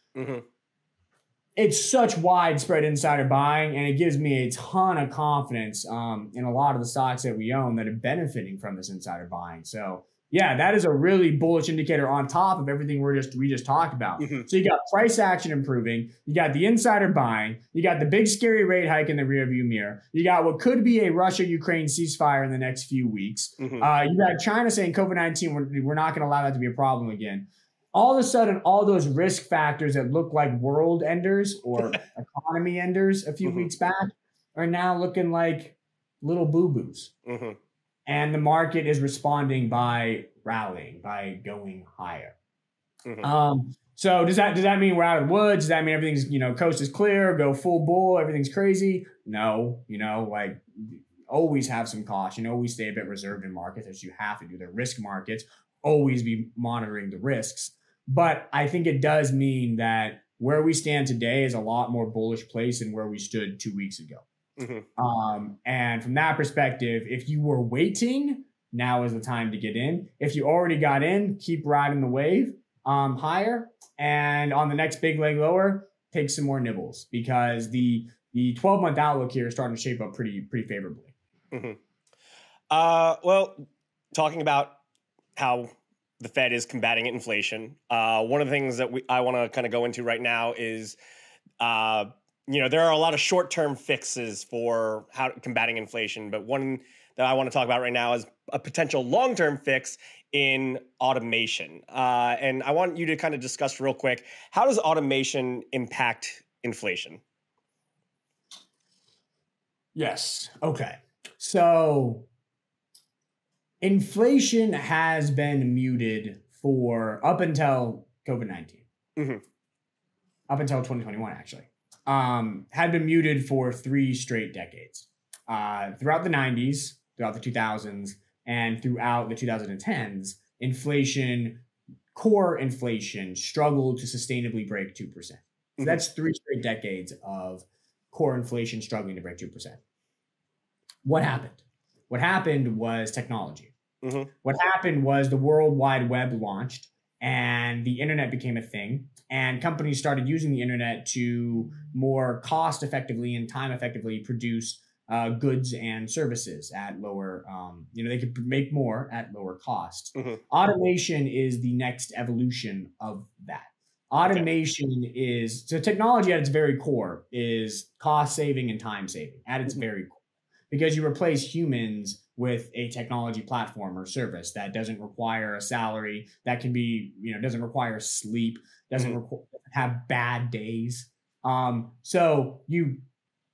It's such widespread insider buying, and it gives me a ton of confidence in a lot of the stocks that we own that are benefiting from this insider buying. So yeah, that is a really bullish indicator on top of everything we just talked about. So you got price action improving, you got the insider buying, you got the big scary rate hike in the rearview mirror, you got what could be a Russia-Ukraine ceasefire in the next few weeks. You got China saying COVID-19, we're not going to allow that to be a problem again. All of a sudden, all those risk factors that look like world enders or economy enders a few weeks back are now looking like little boo-boos. And the market is responding by rallying, by going higher. So does that mean we're out of the woods? Does that mean everything's, coast is clear, go full bull, everything's crazy? No, always have some caution. Always stay a bit reserved in markets, as you have to do. They're risk markets. Always be monitoring the risks. But I think it does mean that where we stand today is a lot more bullish place than where we stood 2 weeks ago. And from that perspective, if you were waiting, now is the time to get in. If you already got in, keep riding the wave higher. And on the next big leg lower, take some more nibbles because the 12-month outlook here is starting to shape up pretty favorably. Well, talking about how the Fed is combating inflation. One of the things that I want to kind of go into right now is, there are a lot of short-term fixes for how combating inflation, but one that I want to talk about right now is a potential long-term fix in automation. And I want you to kind of discuss real quick, how does automation impact inflation? Yes. Okay. So inflation has been muted for up until COVID-19, up until 2021, actually, had been muted for 3 straight decades, throughout the 90s, throughout the 2000s, and throughout the 2010s, inflation, core inflation, struggled to sustainably break 2%. So that's 3 straight decades of core inflation struggling to break 2%. What happened? What happened was technology. What happened was the World Wide Web launched and the internet became a thing, and companies started using the internet to more cost effectively and time effectively produce goods and services at lower, they could make more at lower cost. Automation is the next evolution of that. Automation is, so technology at its very core is cost saving and time saving at its very core, because you replace humans with a technology platform or service that doesn't require a salary, that can be, doesn't require sleep, doesn't have bad days. So you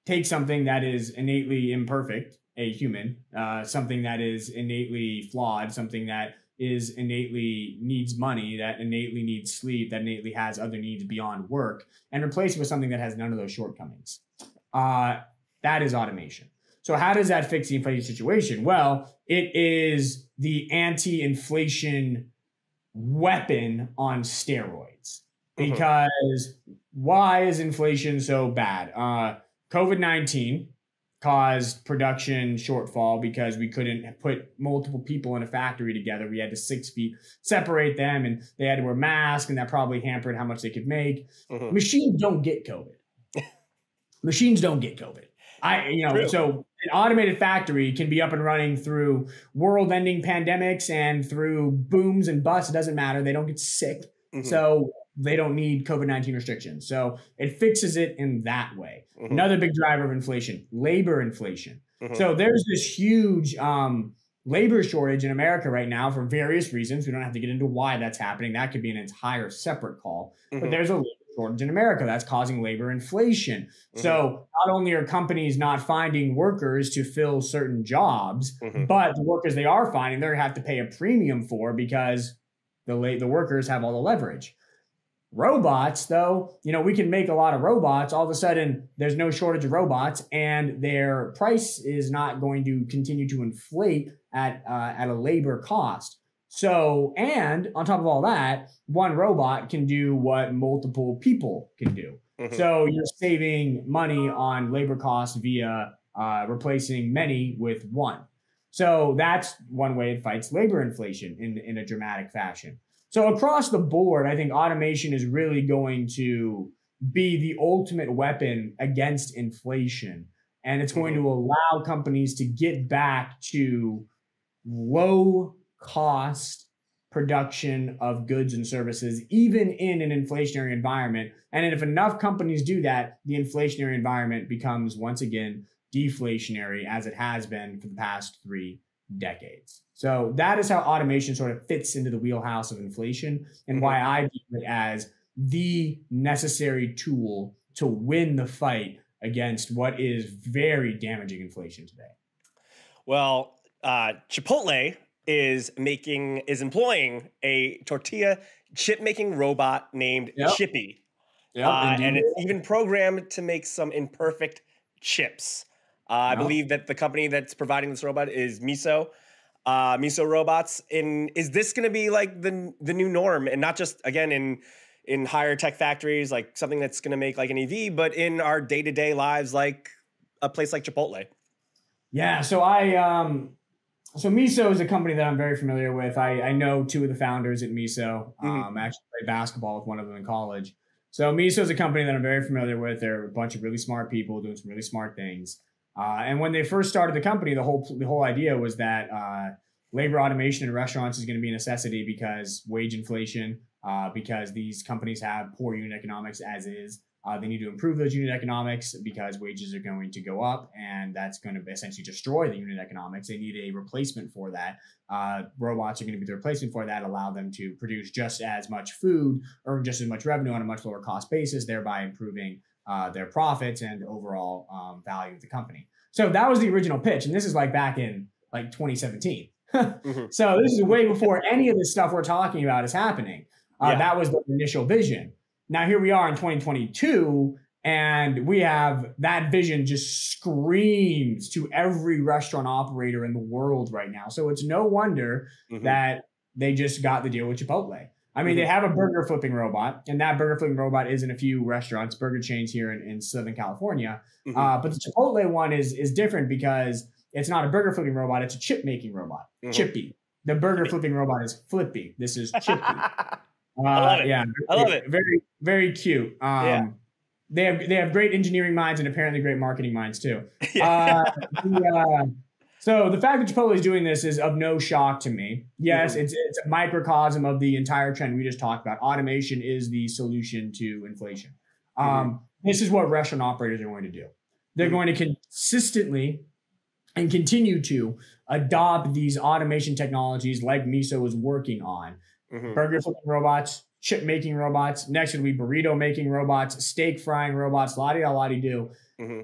take something that is innately imperfect, a human, something that is innately flawed, something that is innately needs money, that innately needs sleep, that innately has other needs beyond work, and replace it with something that has none of those shortcomings. That is automation. So how does that fix the inflation situation? Well, it is the anti-inflation weapon on steroids. Because why is inflation so bad? COVID-19 caused production shortfall because we couldn't put multiple people in a factory together. We had to 6 feet separate them, and they had to wear masks, and that probably hampered how much they could make. Machines don't get COVID. Machines don't get COVID. So an automated factory can be up and running through world-ending pandemics and through booms and busts. It doesn't matter. They don't get sick. So they don't need COVID-19 restrictions. So it fixes it in that way. Another big driver of inflation, labor inflation. So there's this huge labor shortage in America right now for various reasons. We don't have to get into why that's happening. That could be an entire separate call. But there's a labor shortage in America that's causing labor inflation. So not only are companies not finding workers to fill certain jobs, but the workers they are finding, they're going to have to pay a premium for, because the workers have all the leverage. Robots, though, we can make a lot of robots. All of a sudden, there's no shortage of robots, and their price is not going to continue to inflate at a labor cost. So, and on top of all that, one robot can do what multiple people can do. So you're saving money on labor costs via replacing many with one. So that's one way it fights labor inflation in a dramatic fashion. So across the board, I think automation is really going to be the ultimate weapon against inflation. And it's going to allow companies to get back to low cost production of goods and services, even in an inflationary environment. And if enough companies do that, the inflationary environment becomes once again deflationary, as it has been for the past 3 decades. So that is how automation sort of fits into the wheelhouse of inflation, and why I view it as the necessary tool to win the fight against what is very damaging inflation today. Well, Chipotle is employing a tortilla chip making robot named Chippy. And it's even programmed to make some imperfect chips. I believe that the company that's providing this robot is Miso, Miso Robots. And is this going to be like the new norm, and not just again in higher tech factories, like something that's going to make like an EV, but in our day-to-day lives, like a place like Chipotle? Yeah. So so Miso is a company that I'm very familiar with. I know 2 of the founders at Miso. I actually played basketball with one of them in college. So Miso is a company that I'm very familiar with. They're a bunch of really smart people doing some really smart things. And when they first started the company, the whole idea was that labor automation in restaurants is going to be a necessity because wage inflation, because these companies have poor unit economics as is. They need to improve those unit economics because wages are going to go up, and that's going to essentially destroy the unit economics. They need a replacement for that. Robots are going to be the replacement for that, allow them to produce just as much food or just as much revenue on a much lower cost basis, thereby improving their profits and overall value of the company. So that was the original pitch. And this is like back in like 2017. So this is way before any of this stuff we're talking about is happening. That was the initial vision. Now, here we are in 2022, and we have that vision just screams to every restaurant operator in the world right now. So it's no wonder that they just got the deal with Chipotle. I mean, they have a burger flipping robot, and that burger flipping robot is in a few restaurants, burger chains here in Southern California. But the Chipotle one is different because it's not a burger flipping robot. It's a chip making robot, Chippy. The burger flipping robot is Flippy. This is Chippy. I love it. Very, very cute. They have great engineering minds and apparently great marketing minds too. So the fact that Chipotle is doing this is of no shock to me. Yes, it's a microcosm of the entire trend we just talked about. Automation is the solution to inflation. This is what restaurant operators are going to do. They're going to consistently and continue to adopt these automation technologies like Miso is working on. Burger flipping robots, chip making robots. Next would be burrito making robots, steak frying robots, la-di-da-la-di-do.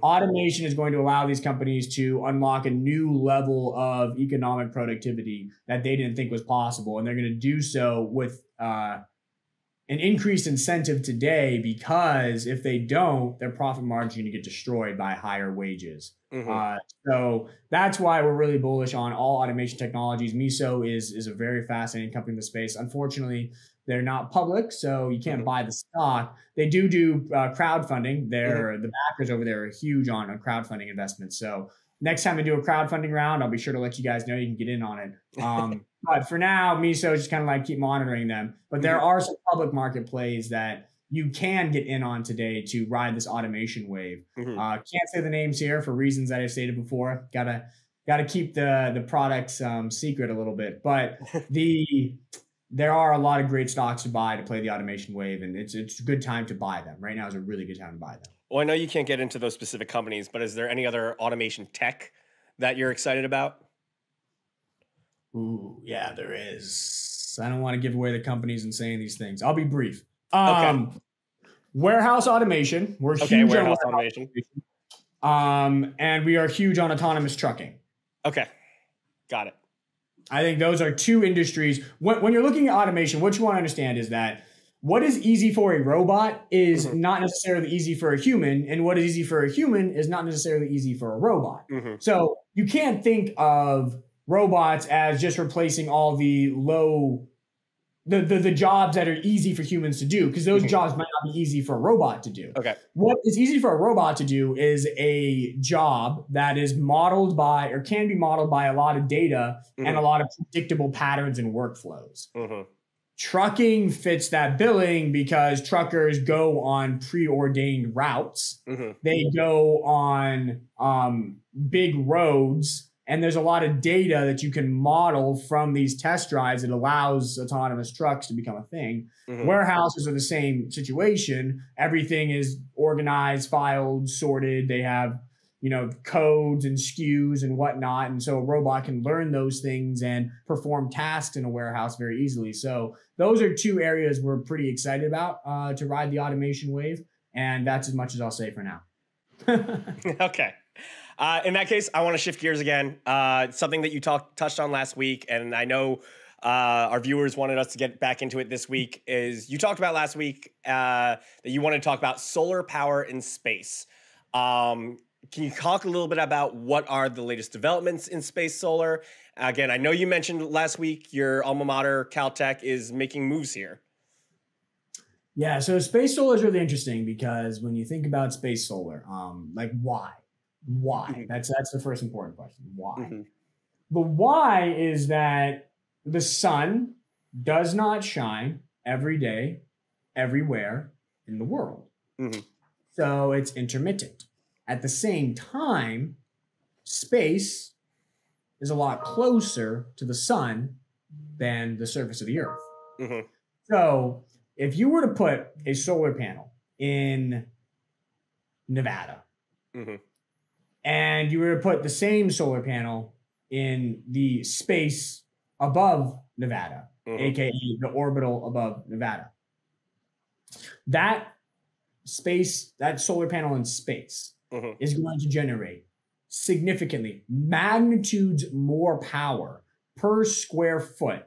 Automation is going to allow these companies to unlock a new level of economic productivity that they didn't think was possible. And they're going to do so with an increased incentive today, because if they don't, their profit margin is going to get destroyed by higher wages. So that's why we're really bullish on all automation technologies. Miso is a very fascinating company in the space. Unfortunately, they're not public, so you can't buy the stock. They do crowdfunding. The backers over there are huge on crowdfunding investments. So next time I do a crowdfunding round, I'll be sure to let you guys know. You can get in on it. But for now, Miso is just kind of like keep monitoring them. But there are some public market plays that you can get in on today to ride this automation wave. Can't say the names here for reasons that I've stated before. Gotta keep the products secret a little bit, but there are a lot of great stocks to buy to play the automation wave, and it's a good time to buy them. Right now is a really good time to buy them. Well, I know you can't get into those specific companies, but is there any other automation tech that you're excited about? Ooh, yeah, there is. I don't want to give away the companies and saying these things. I'll be brief. Warehouse automation. We're huge warehouse on automation. And we are huge on autonomous trucking. Okay, got it. I think those are two industries. When you're looking at automation, what you want to understand is that what is easy for a robot is not necessarily easy for a human, and what is easy for a human is not necessarily easy for a robot. So you can't think of robots as just replacing all the jobs that are easy for humans to do, because those jobs might not be easy for a robot to do. Okay. What is easy for a robot to do is a job that is modeled by or can be modeled by a lot of data and a lot of predictable patterns and workflows. Trucking fits that billing because truckers go on preordained routes. They go on big roads, and there's a lot of data that you can model from these test drives that allows autonomous trucks to become a thing. Warehouses are the same situation. Everything is organized, filed, sorted. They have, codes and SKUs and whatnot. And so a robot can learn those things and perform tasks in a warehouse very easily. So those are two areas we're pretty excited about to ride the automation wave. And that's as much as I'll say for now. Okay. In that case, I want to shift gears again. Something that you touched on last week, and I know our viewers wanted us to get back into it this week, is you talked about last week that you wanted to talk about solar power in space. Can you talk a little bit about what are the latest developments in space solar? Again, I know you mentioned last week your alma mater, Caltech, is making moves here. Yeah, so space solar is really interesting because when you think about space solar, like why? Why? That's the first important question. Why? The why is that the sun does not shine every day, everywhere in the world. So it's intermittent. At the same time, space is a lot closer to the sun than the surface of the earth. Mm-hmm. So if you were to put a solar panel in Nevada, mm-hmm. and you were to put the same solar panel in the space above Nevada, mm-hmm. aka the orbital above Nevada, that space, that solar panel in space, mm-hmm. is going to generate significantly magnitudes more power per square foot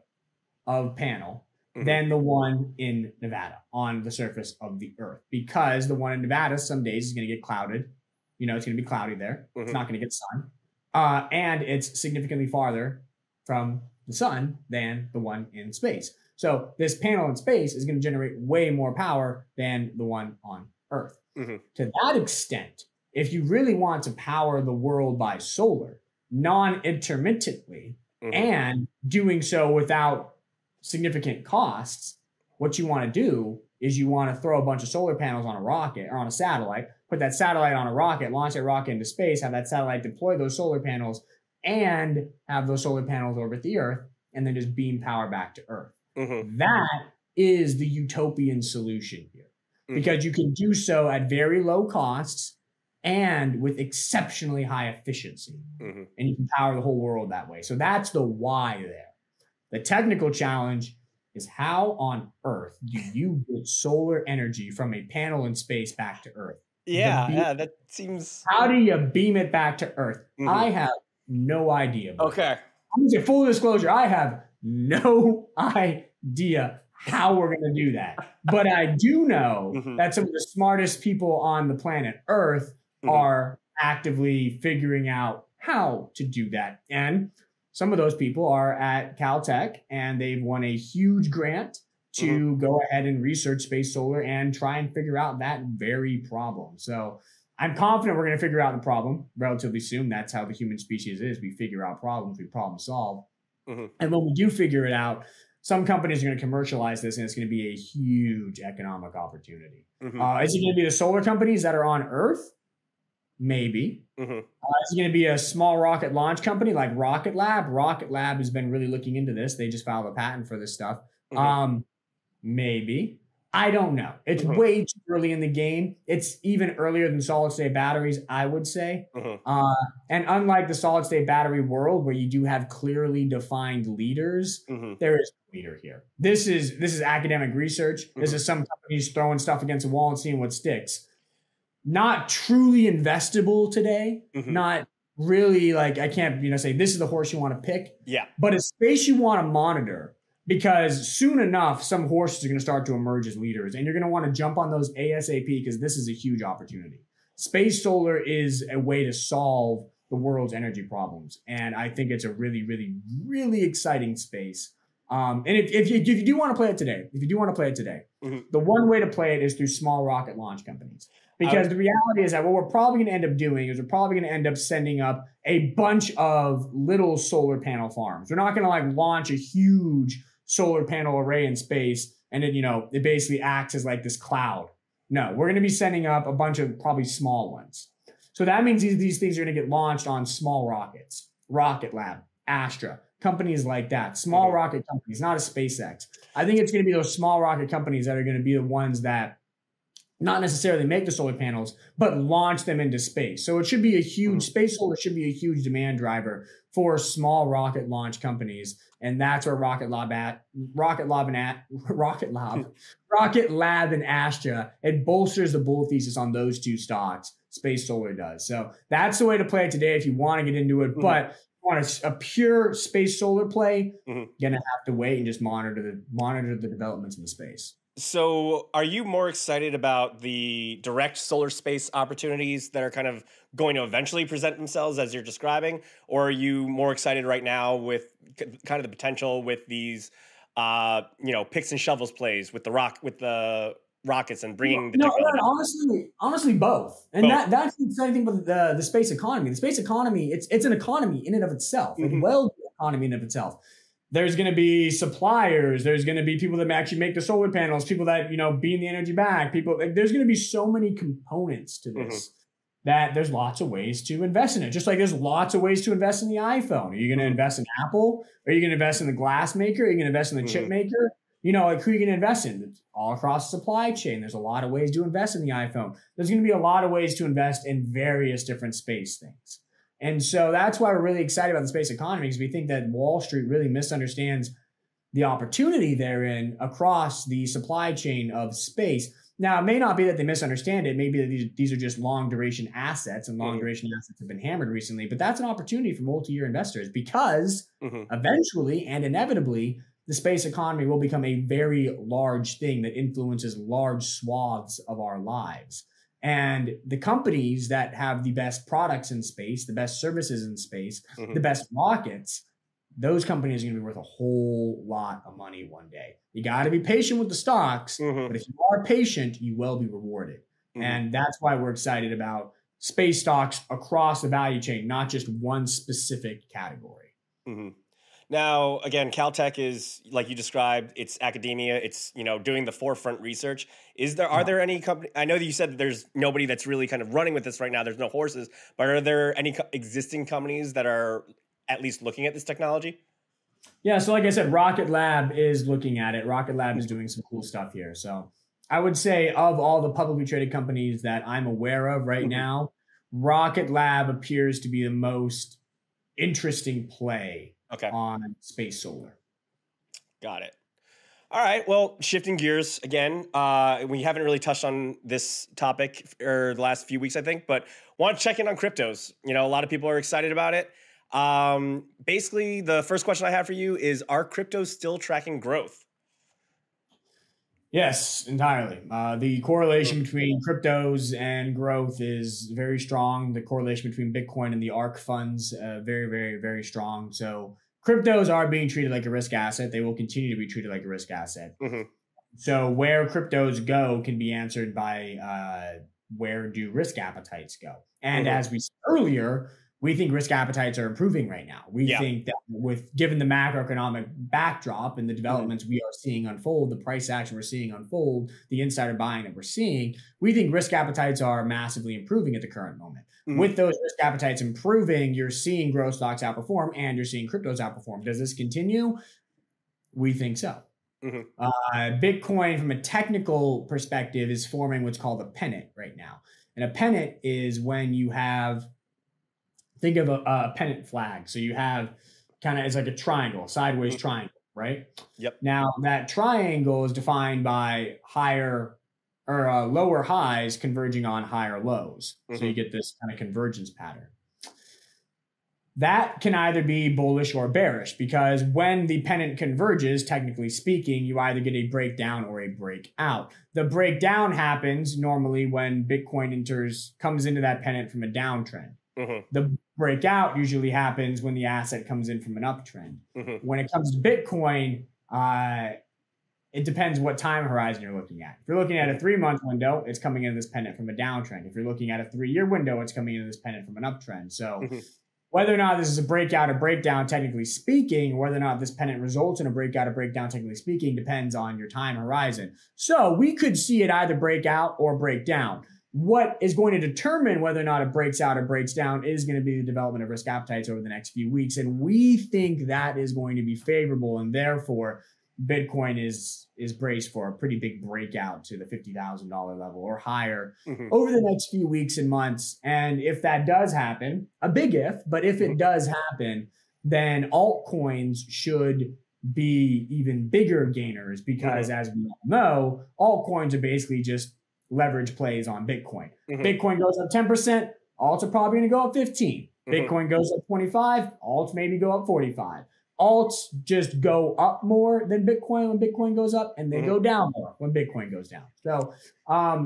of panel, mm-hmm. than the one in Nevada on the surface of the earth, because the one in Nevada some days is going to get clouded. You know, it's going to be cloudy there. Mm-hmm. It's not going to get sun. And it's significantly farther from the sun than the one in space. So this panel in space is going to generate way more power than the one on Earth. Mm-hmm. To that extent, if you really want to power the world by solar non-intermittently, mm-hmm. and doing so without significant costs, what you want to do is you want to throw a bunch of solar panels on a rocket or on a satellite, put that satellite on a rocket, launch that rocket into space, have that satellite deploy those solar panels, and have those solar panels orbit the Earth, and then just beam power back to Earth. Mm-hmm. That is the utopian solution here, mm-hmm. because you can do so at very low costs and with exceptionally high efficiency, mm-hmm. and you can power the whole world that way. So that's the why there. The technical challenge is how on earth do you get solar energy from a panel in space back to Earth? Yeah, that seems... How do you beam it back to Earth? Mm-hmm. I have no idea. Okay. I'm going to say full disclosure, I have no idea how we're going to do that. But I do know, mm-hmm. that some of the smartest people on the planet Earth, mm-hmm. are actively figuring out how to do that. And some of those people are at Caltech, and they've won a huge grant to, mm-hmm. go ahead and research space solar and try and figure out that very problem. So I'm confident we're going to figure out the problem relatively soon. That's how the human species is. We figure out problems, we problem solve. Mm-hmm. And when we do figure it out, some companies are going to commercialize this, and it's going to be a huge economic opportunity. Mm-hmm. Is it going to be the solar companies that are on Earth? Maybe. Mm-hmm. Is it going to be a small rocket launch company like Rocket Lab? Rocket Lab has been really looking into this. They just filed a patent for this stuff. Mm-hmm. Maybe. I don't know. It's, mm-hmm. way too early in the game. It's even earlier than solid-state batteries, I would say. Mm-hmm. And unlike the solid-state battery world, where you do have clearly defined leaders, mm-hmm. there is no leader here. This is academic research. Mm-hmm. This is some companies throwing stuff against a wall and seeing what sticks. Not truly investable today. Mm-hmm. Not really, like, I can't, say this is the horse you want to pick. Yeah. But a space you want to monitor. Because soon enough, some horses are going to start to emerge as leaders, and you're going to want to jump on those ASAP, because this is a huge opportunity. Space solar is a way to solve the world's energy problems, and I think it's a really, really, really exciting space. And if you do want to play it today, mm-hmm. the one way to play it is through small rocket launch companies. Because the reality is that what we're probably going to end up doing is we're probably going to end up sending up a bunch of little solar panel farms. We're not going to launch a huge solar panel array in space and it it basically acts as this cloud. No, we're going to be sending up a bunch of probably small ones. So that means these things are going to get launched on small rockets. Rocket Lab, Astra, companies like that, small, mm-hmm. rocket companies, not a SpaceX. I think it's going to be those small rocket companies that are going to be the ones that not necessarily make the solar panels, but launch them into space. So it should be a huge, mm-hmm. space solar should be a huge demand driver for small rocket launch companies. And that's where Rocket Lab and Astra, it bolsters the bull thesis on those two stocks. Space solar does. So that's the way to play it today if you want to get into it. Mm-hmm. But on a pure space solar play, mm-hmm. you're gonna have to wait and just monitor the developments in the space. So are you more excited about the direct solar space opportunities that are kind of going to eventually present themselves as you're describing? Or are you more excited right now with kind of the potential with these, picks and shovels plays with the rockets and bringing the technology? No, honestly, both. And both. That's the exciting thing about the space economy. The space economy, it's an economy in and of itself, mm-hmm. a world economy in and of itself. There's going to be suppliers. There's going to be people that actually make the solar panels, people that, beam the energy back, there's going to be so many components to this. Mm-hmm. that there's lots of ways to invest in it. Just like there's lots of ways to invest in the iPhone. Are you going to invest in Apple? Are you going to invest in the glass maker? Are you going to invest in the chip maker? You know, like who are you going to invest in? It's all across the supply chain. There's a lot of ways to invest in the iPhone. There's going to be a lot of ways to invest in various different space things. And so that's why we're really excited about the space economy, because we think that Wall Street really misunderstands the opportunity therein across the supply chain of space. Now, it may not be that they misunderstand it. Maybe that these are just long duration assets, and long duration assets have been hammered recently, but that's an opportunity for multi-year investors, because eventually and inevitably, the space economy will become a very large thing that influences large swaths of our lives. And the companies that have the best products in space, the best services in space, the best rockets, those companies are going to be worth a whole lot of money one day. You got to be patient with the stocks, but if you are patient, you will be rewarded. And that's why we're excited about space stocks across the value chain, not just one specific category. Now, again, Caltech is, like you described, it's academia. It's, you know, doing the forefront research. Are there any company? I know that you said that there's nobody that's really kind of running with this right now. There's no horses, but are there any existing companies that are at least looking at this technology? Yeah. So like I said, Rocket Lab is looking at it. Rocket Lab is doing some cool stuff here. So I would say of all the publicly traded companies that I'm aware of right now, Rocket Lab appears to be the most interesting play on space solar. Got it. All right. Well, shifting gears again, we haven't really touched on this topic or the last few weeks, I think, but want to check in on cryptos. You know, a lot of people are excited about it. Basically, the first question I have for you is, are cryptos still tracking growth? Yes, entirely. The correlation between cryptos and growth is very strong. The correlation between Bitcoin and the ARK funds, very, very, very strong. So cryptos are being treated like a risk asset. They will continue to be treated like a risk asset. So where cryptos go can be answered by where do risk appetites go? And as we said earlier, we think risk appetites are improving right now. We think that given the macroeconomic backdrop and the developments we are seeing unfold, the price action we're seeing unfold, the insider buying that we're seeing, we think risk appetites are massively improving at the current moment. With those risk appetites improving, you're seeing growth stocks outperform and you're seeing cryptos outperform. Does this continue? We think so. Bitcoin, from a technical perspective, is forming what's called a pennant right now. And a pennant is when you have... Think of a pennant flag. So you have kind of, it's like a triangle, sideways triangle, right? Now that triangle is defined by higher or lower highs converging on higher lows. So you get this kind of convergence pattern. That can either be bullish or bearish, because when the pennant converges, technically speaking, you either get a breakdown or a breakout. The breakdown happens normally when Bitcoin comes into that pennant from a downtrend. The breakout usually happens when the asset comes in from an uptrend. When it comes to Bitcoin, it depends what time horizon you're looking at. If you're looking at a 3-month window, it's coming into this pennant from a downtrend. If you're looking at a 3-year window, it's coming into this pennant from an uptrend. So whether or not this is a breakout or breakdown, technically speaking, whether or not this pennant results in a breakout or breakdown, technically speaking, depends on your time horizon. So we could see it either break out or break down. What is going to determine whether or not it breaks out or breaks down is going to be the development of risk appetites over the next few weeks. And we think that is going to be favorable. And therefore, Bitcoin is braced for a pretty big breakout to the $50,000 level or higher over the next few weeks and months. And if that does happen, a big if, but if it does happen, then altcoins should be even bigger gainers, because as we all know, altcoins are basically just leverage plays on Bitcoin. Bitcoin goes up 10%, alts are probably going to go up 15. Bitcoin goes up 25, alts maybe go up 45. Alts just go up more than Bitcoin when Bitcoin goes up, and they go down more when Bitcoin goes down. So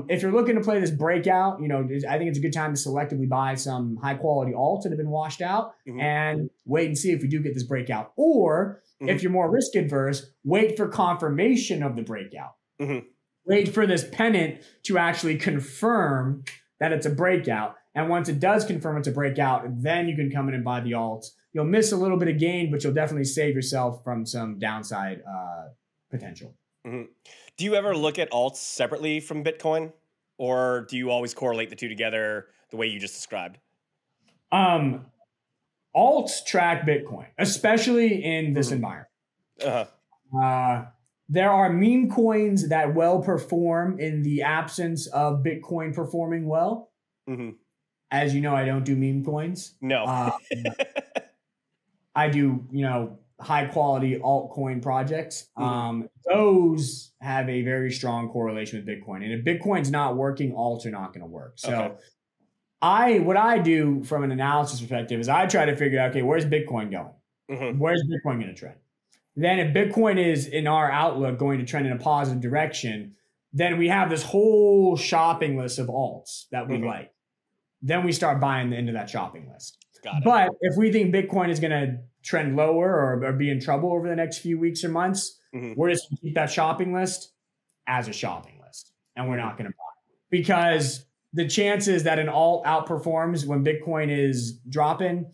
if you're looking to play this breakout, you know, I think it's a good time to selectively buy some high quality alts that have been washed out and wait and see if we do get this breakout. Or if you're more risk adverse, wait for confirmation of the breakout. Wait for this pennant to actually confirm that it's a breakout. And once it does confirm it's a breakout, then you can come in and buy the alts. You'll miss a little bit of gain, but you'll definitely save yourself from some downside potential. Do you ever look at alts separately from Bitcoin? Or do you always correlate the two together the way you just described? Alts track Bitcoin, especially in this environment. There are meme coins that well perform in the absence of Bitcoin performing well. As you know, I don't do meme coins. No. I do, you know, high quality altcoin projects. Those have a very strong correlation with Bitcoin. And if Bitcoin's not working, alts are not going to work. So what I do from an analysis perspective is I try to figure out, okay, where's Bitcoin going? Where's Bitcoin going to trend? Then if Bitcoin is in our outlook going to trend in a positive direction, then we have this whole shopping list of alts that we like. Then we start buying into that shopping list. But if we think Bitcoin is going to trend lower or be in trouble over the next few weeks or months, we're just going to keep that shopping list as a shopping list. And we're not going to buy, because the chances that an alt outperforms when Bitcoin is dropping,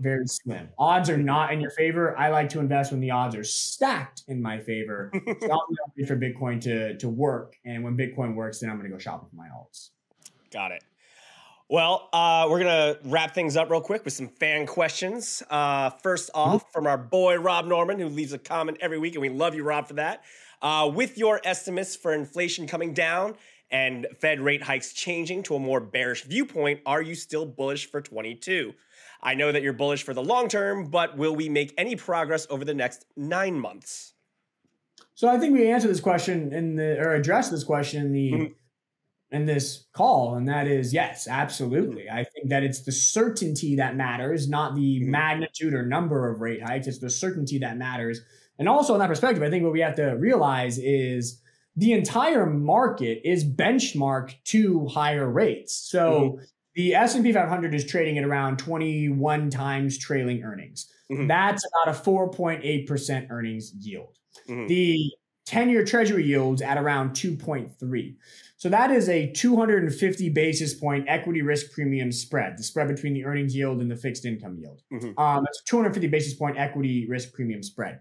very slim. Odds are not in your favor. I like to invest when the odds are stacked in my favor. So I'll wait for Bitcoin to work. And when Bitcoin works, then I'm going to go shopping for my alts. Got it. Well, we're going to wrap things up real quick with some fan questions. First off, from our boy, Rob Norman, who leaves a comment every week. And we love you, Rob, for that. With your estimates for inflation coming down and Fed rate hikes changing to a more bearish viewpoint, are you still bullish for 22? I know that you're bullish for the long term, but will we make any progress over the next 9 months? So I think we answered this question in the, or addressed this question in the in this call, and that is yes, absolutely. I think that it's the certainty that matters, not the magnitude or number of rate hikes. It's the certainty that matters. And also in that perspective, I think what we have to realize is the entire market is benchmarked to higher rates. So the S&P 500 is trading at around 21 times trailing earnings. That's about a 4.8% earnings yield. The 10-year treasury yields at around 2.3. So that is a 250 basis point equity risk premium spread, the spread between the earnings yield and the fixed income yield. That's a 250 basis point equity risk premium spread.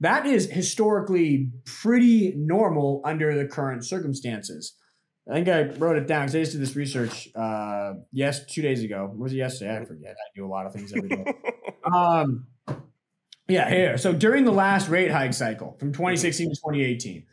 That is historically pretty normal under the current circumstances. I think I wrote it down because I just did this research, yes, 2 days ago. Was it yesterday? I forget. I do a lot of things every day. So during the last rate hike cycle from 2016 to 2018,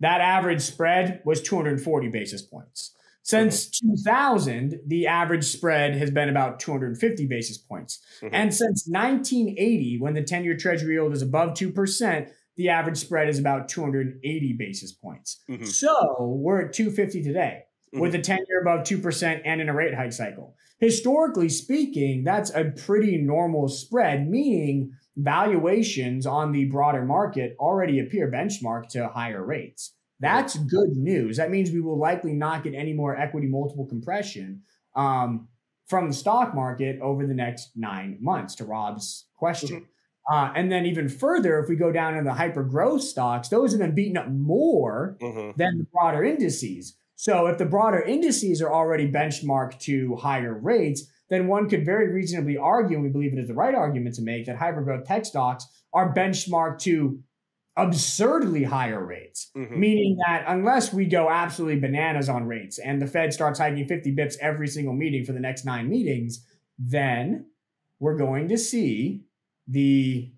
that average spread was 240 basis points. Since 2000, the average spread has been about 250 basis points. And since 1980, when the 10-year treasury yield is above 2%, the average spread is about 280 basis points. So we're at 250 today with a 10-year above 2% and in a rate hike cycle. Historically speaking, that's a pretty normal spread, meaning valuations on the broader market already appear benchmarked to higher rates. That's good news. That means we will likely not get any more equity multiple compression from the stock market over the next 9 months, to Rob's question. And then even further, if we go down into the hyper growth stocks, those have been beaten up more than the broader indices. So if the broader indices are already benchmarked to higher rates, then one could very reasonably argue, and we believe it is the right argument to make, that hypergrowth tech stocks are benchmarked to absurdly higher rates, meaning that unless we go absolutely bananas on rates and the Fed starts hiking 50 bips every single meeting for the next 9 meetings, then we're going to see the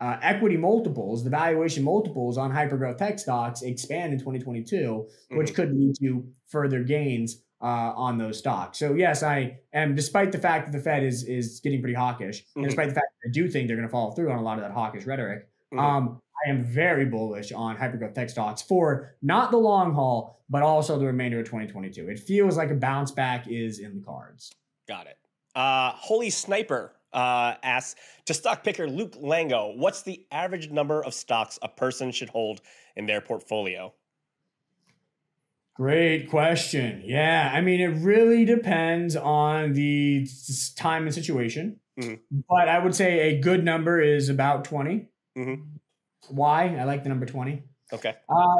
equity multiples, the valuation multiples on hypergrowth tech stocks expand in 2022, which could lead to further gains on those stocks. So yes, I am, despite the fact that the Fed is getting pretty hawkish, and despite the fact that I do think they're going to follow through on a lot of that hawkish rhetoric, I am very bullish on hypergrowth tech stocks for not the long haul, but also the remainder of 2022. It feels like a bounce back is in the cards. Got it. Holy Sniper asks, to stock picker Luke Lango, what's the average number of stocks a person should hold in their portfolio? Great question. Yeah, I mean, it really depends on the time and situation, but I would say a good number is about 20. Why? I like the number 20. Okay.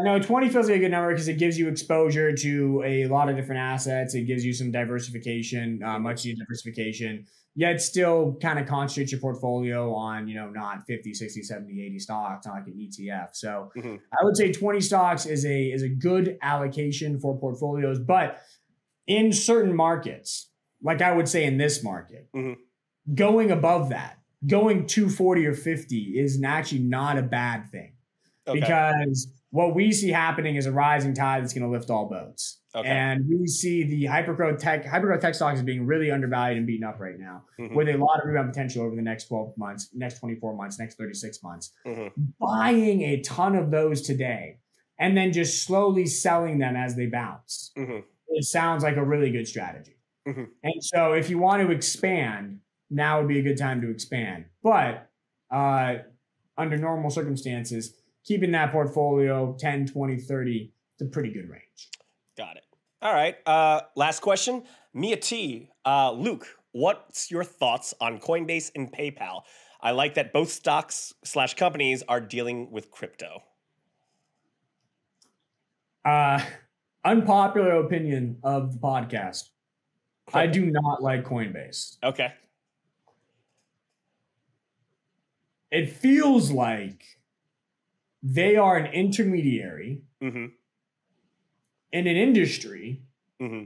No, 20 feels like a good number because it gives you exposure to a lot of different assets. It gives you some diversification, much needed diversification. Yet still kind of concentrates your portfolio on, not 50, 60, 70, 80 stocks, not like an ETF. So I would say 20 stocks is a good allocation for portfolios, but in certain markets, like I would say in this market, going above that, going 240 or 50 is actually not a bad thing. Okay. Because what we see happening is a rising tide that's going to lift all boats. Okay. And we see the hypergrowth tech stocks as being really undervalued and beaten up right now with a lot of rebound potential over the next 12 months, next 24 months, next 36 months. Buying a ton of those today and then just slowly selling them as they bounce. It sounds like a really good strategy. And so if you want to expand, now would be a good time to expand. But under normal circumstances, keeping that portfolio 10, 20, 30, it's a pretty good range. Got it. All right. Last question. Mia T. Luke, what's your thoughts on Coinbase and PayPal? I like that both stocks / companies are dealing with crypto. Unpopular opinion of the podcast. Okay. I do not like Coinbase. Okay. It feels like they are an intermediary in an industry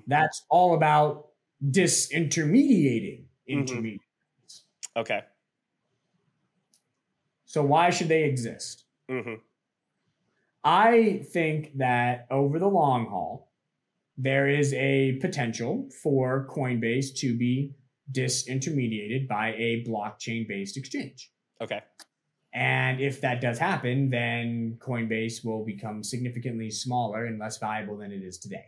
that's all about disintermediating intermediaries. Okay. So why should they exist? I think that over the long haul, there is a potential for Coinbase to be disintermediated by a blockchain-based exchange. Okay. And if that does happen, then Coinbase will become significantly smaller and less valuable than it is today.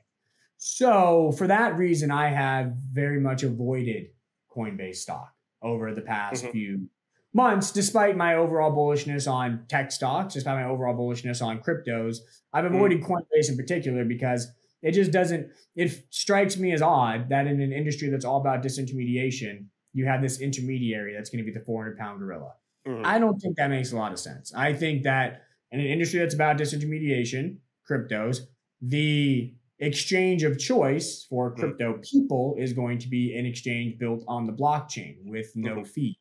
So for that reason, I have very much avoided Coinbase stock over the past few months, despite my overall bullishness on tech stocks, despite my overall bullishness on cryptos. I've avoided Coinbase in particular because it just doesn't, it strikes me as odd that in an industry that's all about disintermediation, you have this intermediary that's going to be the 400-pound gorilla. I don't think that makes a lot of sense. I think that in an industry that's about disintermediation, cryptos, the exchange of choice for crypto people is going to be an exchange built on the blockchain with no fees.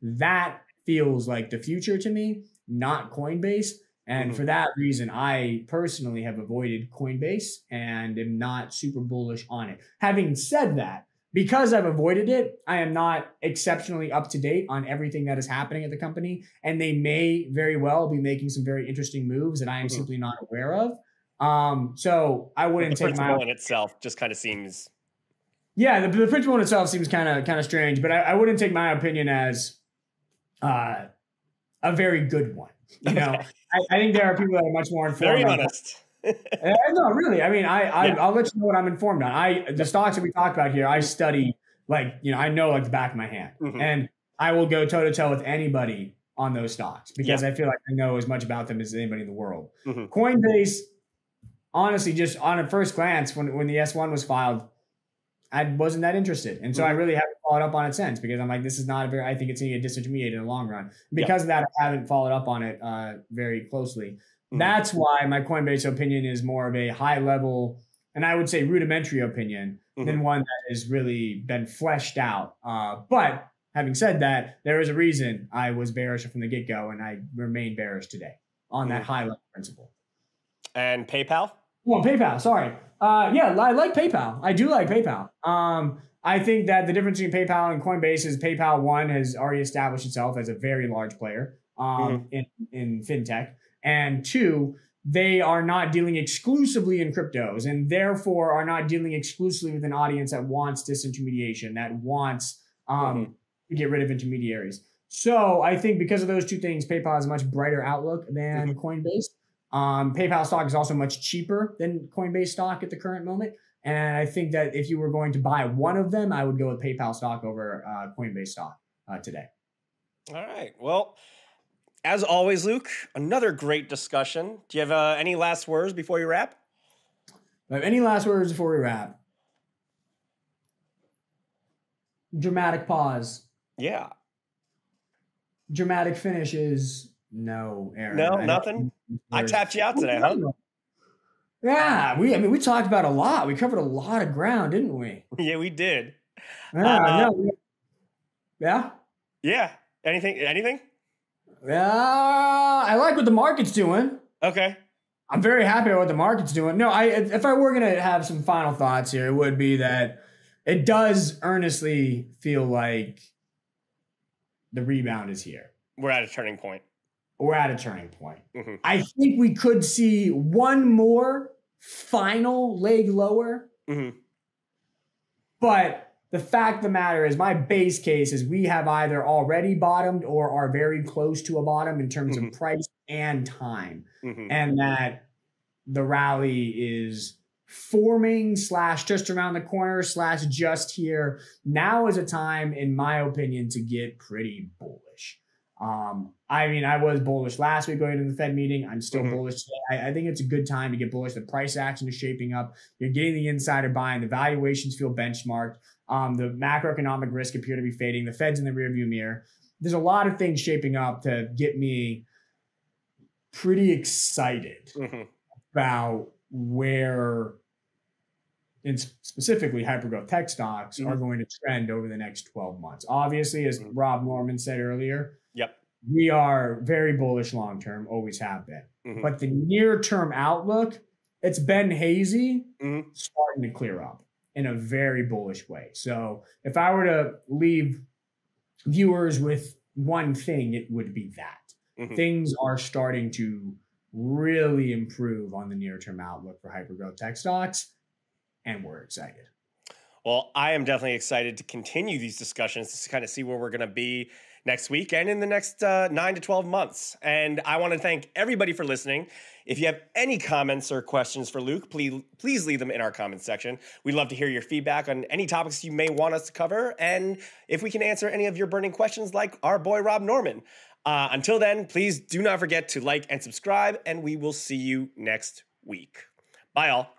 That feels like the future to me, not Coinbase. And for that reason, I personally have avoided Coinbase and am not super bullish on it. Having said that, because I've avoided it, I am not exceptionally up to date on everything that is happening at the company, and they may very well be making some very interesting moves that I am simply not aware of. So I wouldn't take my principle in itself just kind of seems. Yeah, the principle in itself seems kind of strange, but I wouldn't take my opinion as a very good one. You know, I think there are people that are much more informed. Very honest. No, really. I mean, I'll let you know what I'm informed on. The stocks that we talked about here, I study I know like the back of my hand, and I will go toe to toe with anybody on those stocks because I feel like I know as much about them as anybody in the world. Coinbase, honestly, just on a first glance, when the S1 was filed, I wasn't that interested, and so I really haven't followed up on it since because I'm like, this is not a very. I think it's going to get disintermediated in the long run. Because of that, I haven't followed up on it very closely. That's why my Coinbase opinion is more of a high level, and I would say rudimentary opinion than one that has really been fleshed out. But having said that, there is a reason I was bearish from the get-go, and I remain bearish today on that high level principle. And PayPal? Well, PayPal, sorry. Yeah, I like PayPal. I do like PayPal. I think that the difference between PayPal and Coinbase is PayPal, one, has already established itself as a very large player in fintech. And two, they are not dealing exclusively in cryptos and therefore are not dealing exclusively with an audience that wants disintermediation, that wants to get rid of intermediaries. So I think because of those two things, PayPal has a much brighter outlook than Coinbase. PayPal stock is also much cheaper than Coinbase stock at the current moment. And I think that if you were going to buy one of them, I would go with PayPal stock over Coinbase stock today. All right. Well, as always, Luke, another great discussion. Do you have any last words before we wrap? I have any last words before we wrap? Dramatic pause. Yeah. Dramatic finish is No, Aaron. No, nothing? I tapped you out today, huh? Yeah, we talked about a lot. We covered a lot of ground, didn't we? Yeah, we did. Yeah. Anything? I like what the market's doing. Okay. I'm very happy about what the market's doing. No, if I were going to have some final thoughts here, it would be that it does earnestly feel like the rebound is here. We're at a turning point. Mm-hmm. I think we could see one more final leg lower. Mm-hmm. But the fact of the matter is my base case is we have either already bottomed or are very close to a bottom in terms mm-hmm. of price and time. Mm-hmm. And that the rally is forming / just around the corner / just here. Now is a time, in my opinion, to get pretty bullish. I mean, I was bullish last week going into the Fed meeting. I'm still mm-hmm. bullish today. I think it's a good time to get bullish. The price action is shaping up. You're getting the insider buying. The valuations feel benchmarked. The macroeconomic risk appear to be fading. The Fed's in the rearview mirror. There's a lot of things shaping up to get me pretty excited mm-hmm. about where, and specifically hypergrowth tech stocks, mm-hmm. are going to trend over the next 12 months. Obviously, as mm-hmm. Rob Norman said earlier, yep, we are very bullish long-term, always have been. Mm-hmm. But the near-term outlook, it's been hazy, mm-hmm. starting to clear up in a very bullish way. So if I were to leave viewers with one thing, it would be that. Mm-hmm. Things are starting to really improve on the near-term outlook for hypergrowth tech stocks, and we're excited. Well, I am definitely excited to continue these discussions to kind of see where we're going to be next week and in the next 9 to 12 months. And I want to thank everybody for listening. If you have any comments or questions for Luke, please leave them in our comments section. We'd love to hear your feedback on any topics you may want us to cover, and if we can answer any of your burning questions like our boy Rob Norman. Until then, please do not forget to like and subscribe, and we will see you next week. Bye, all.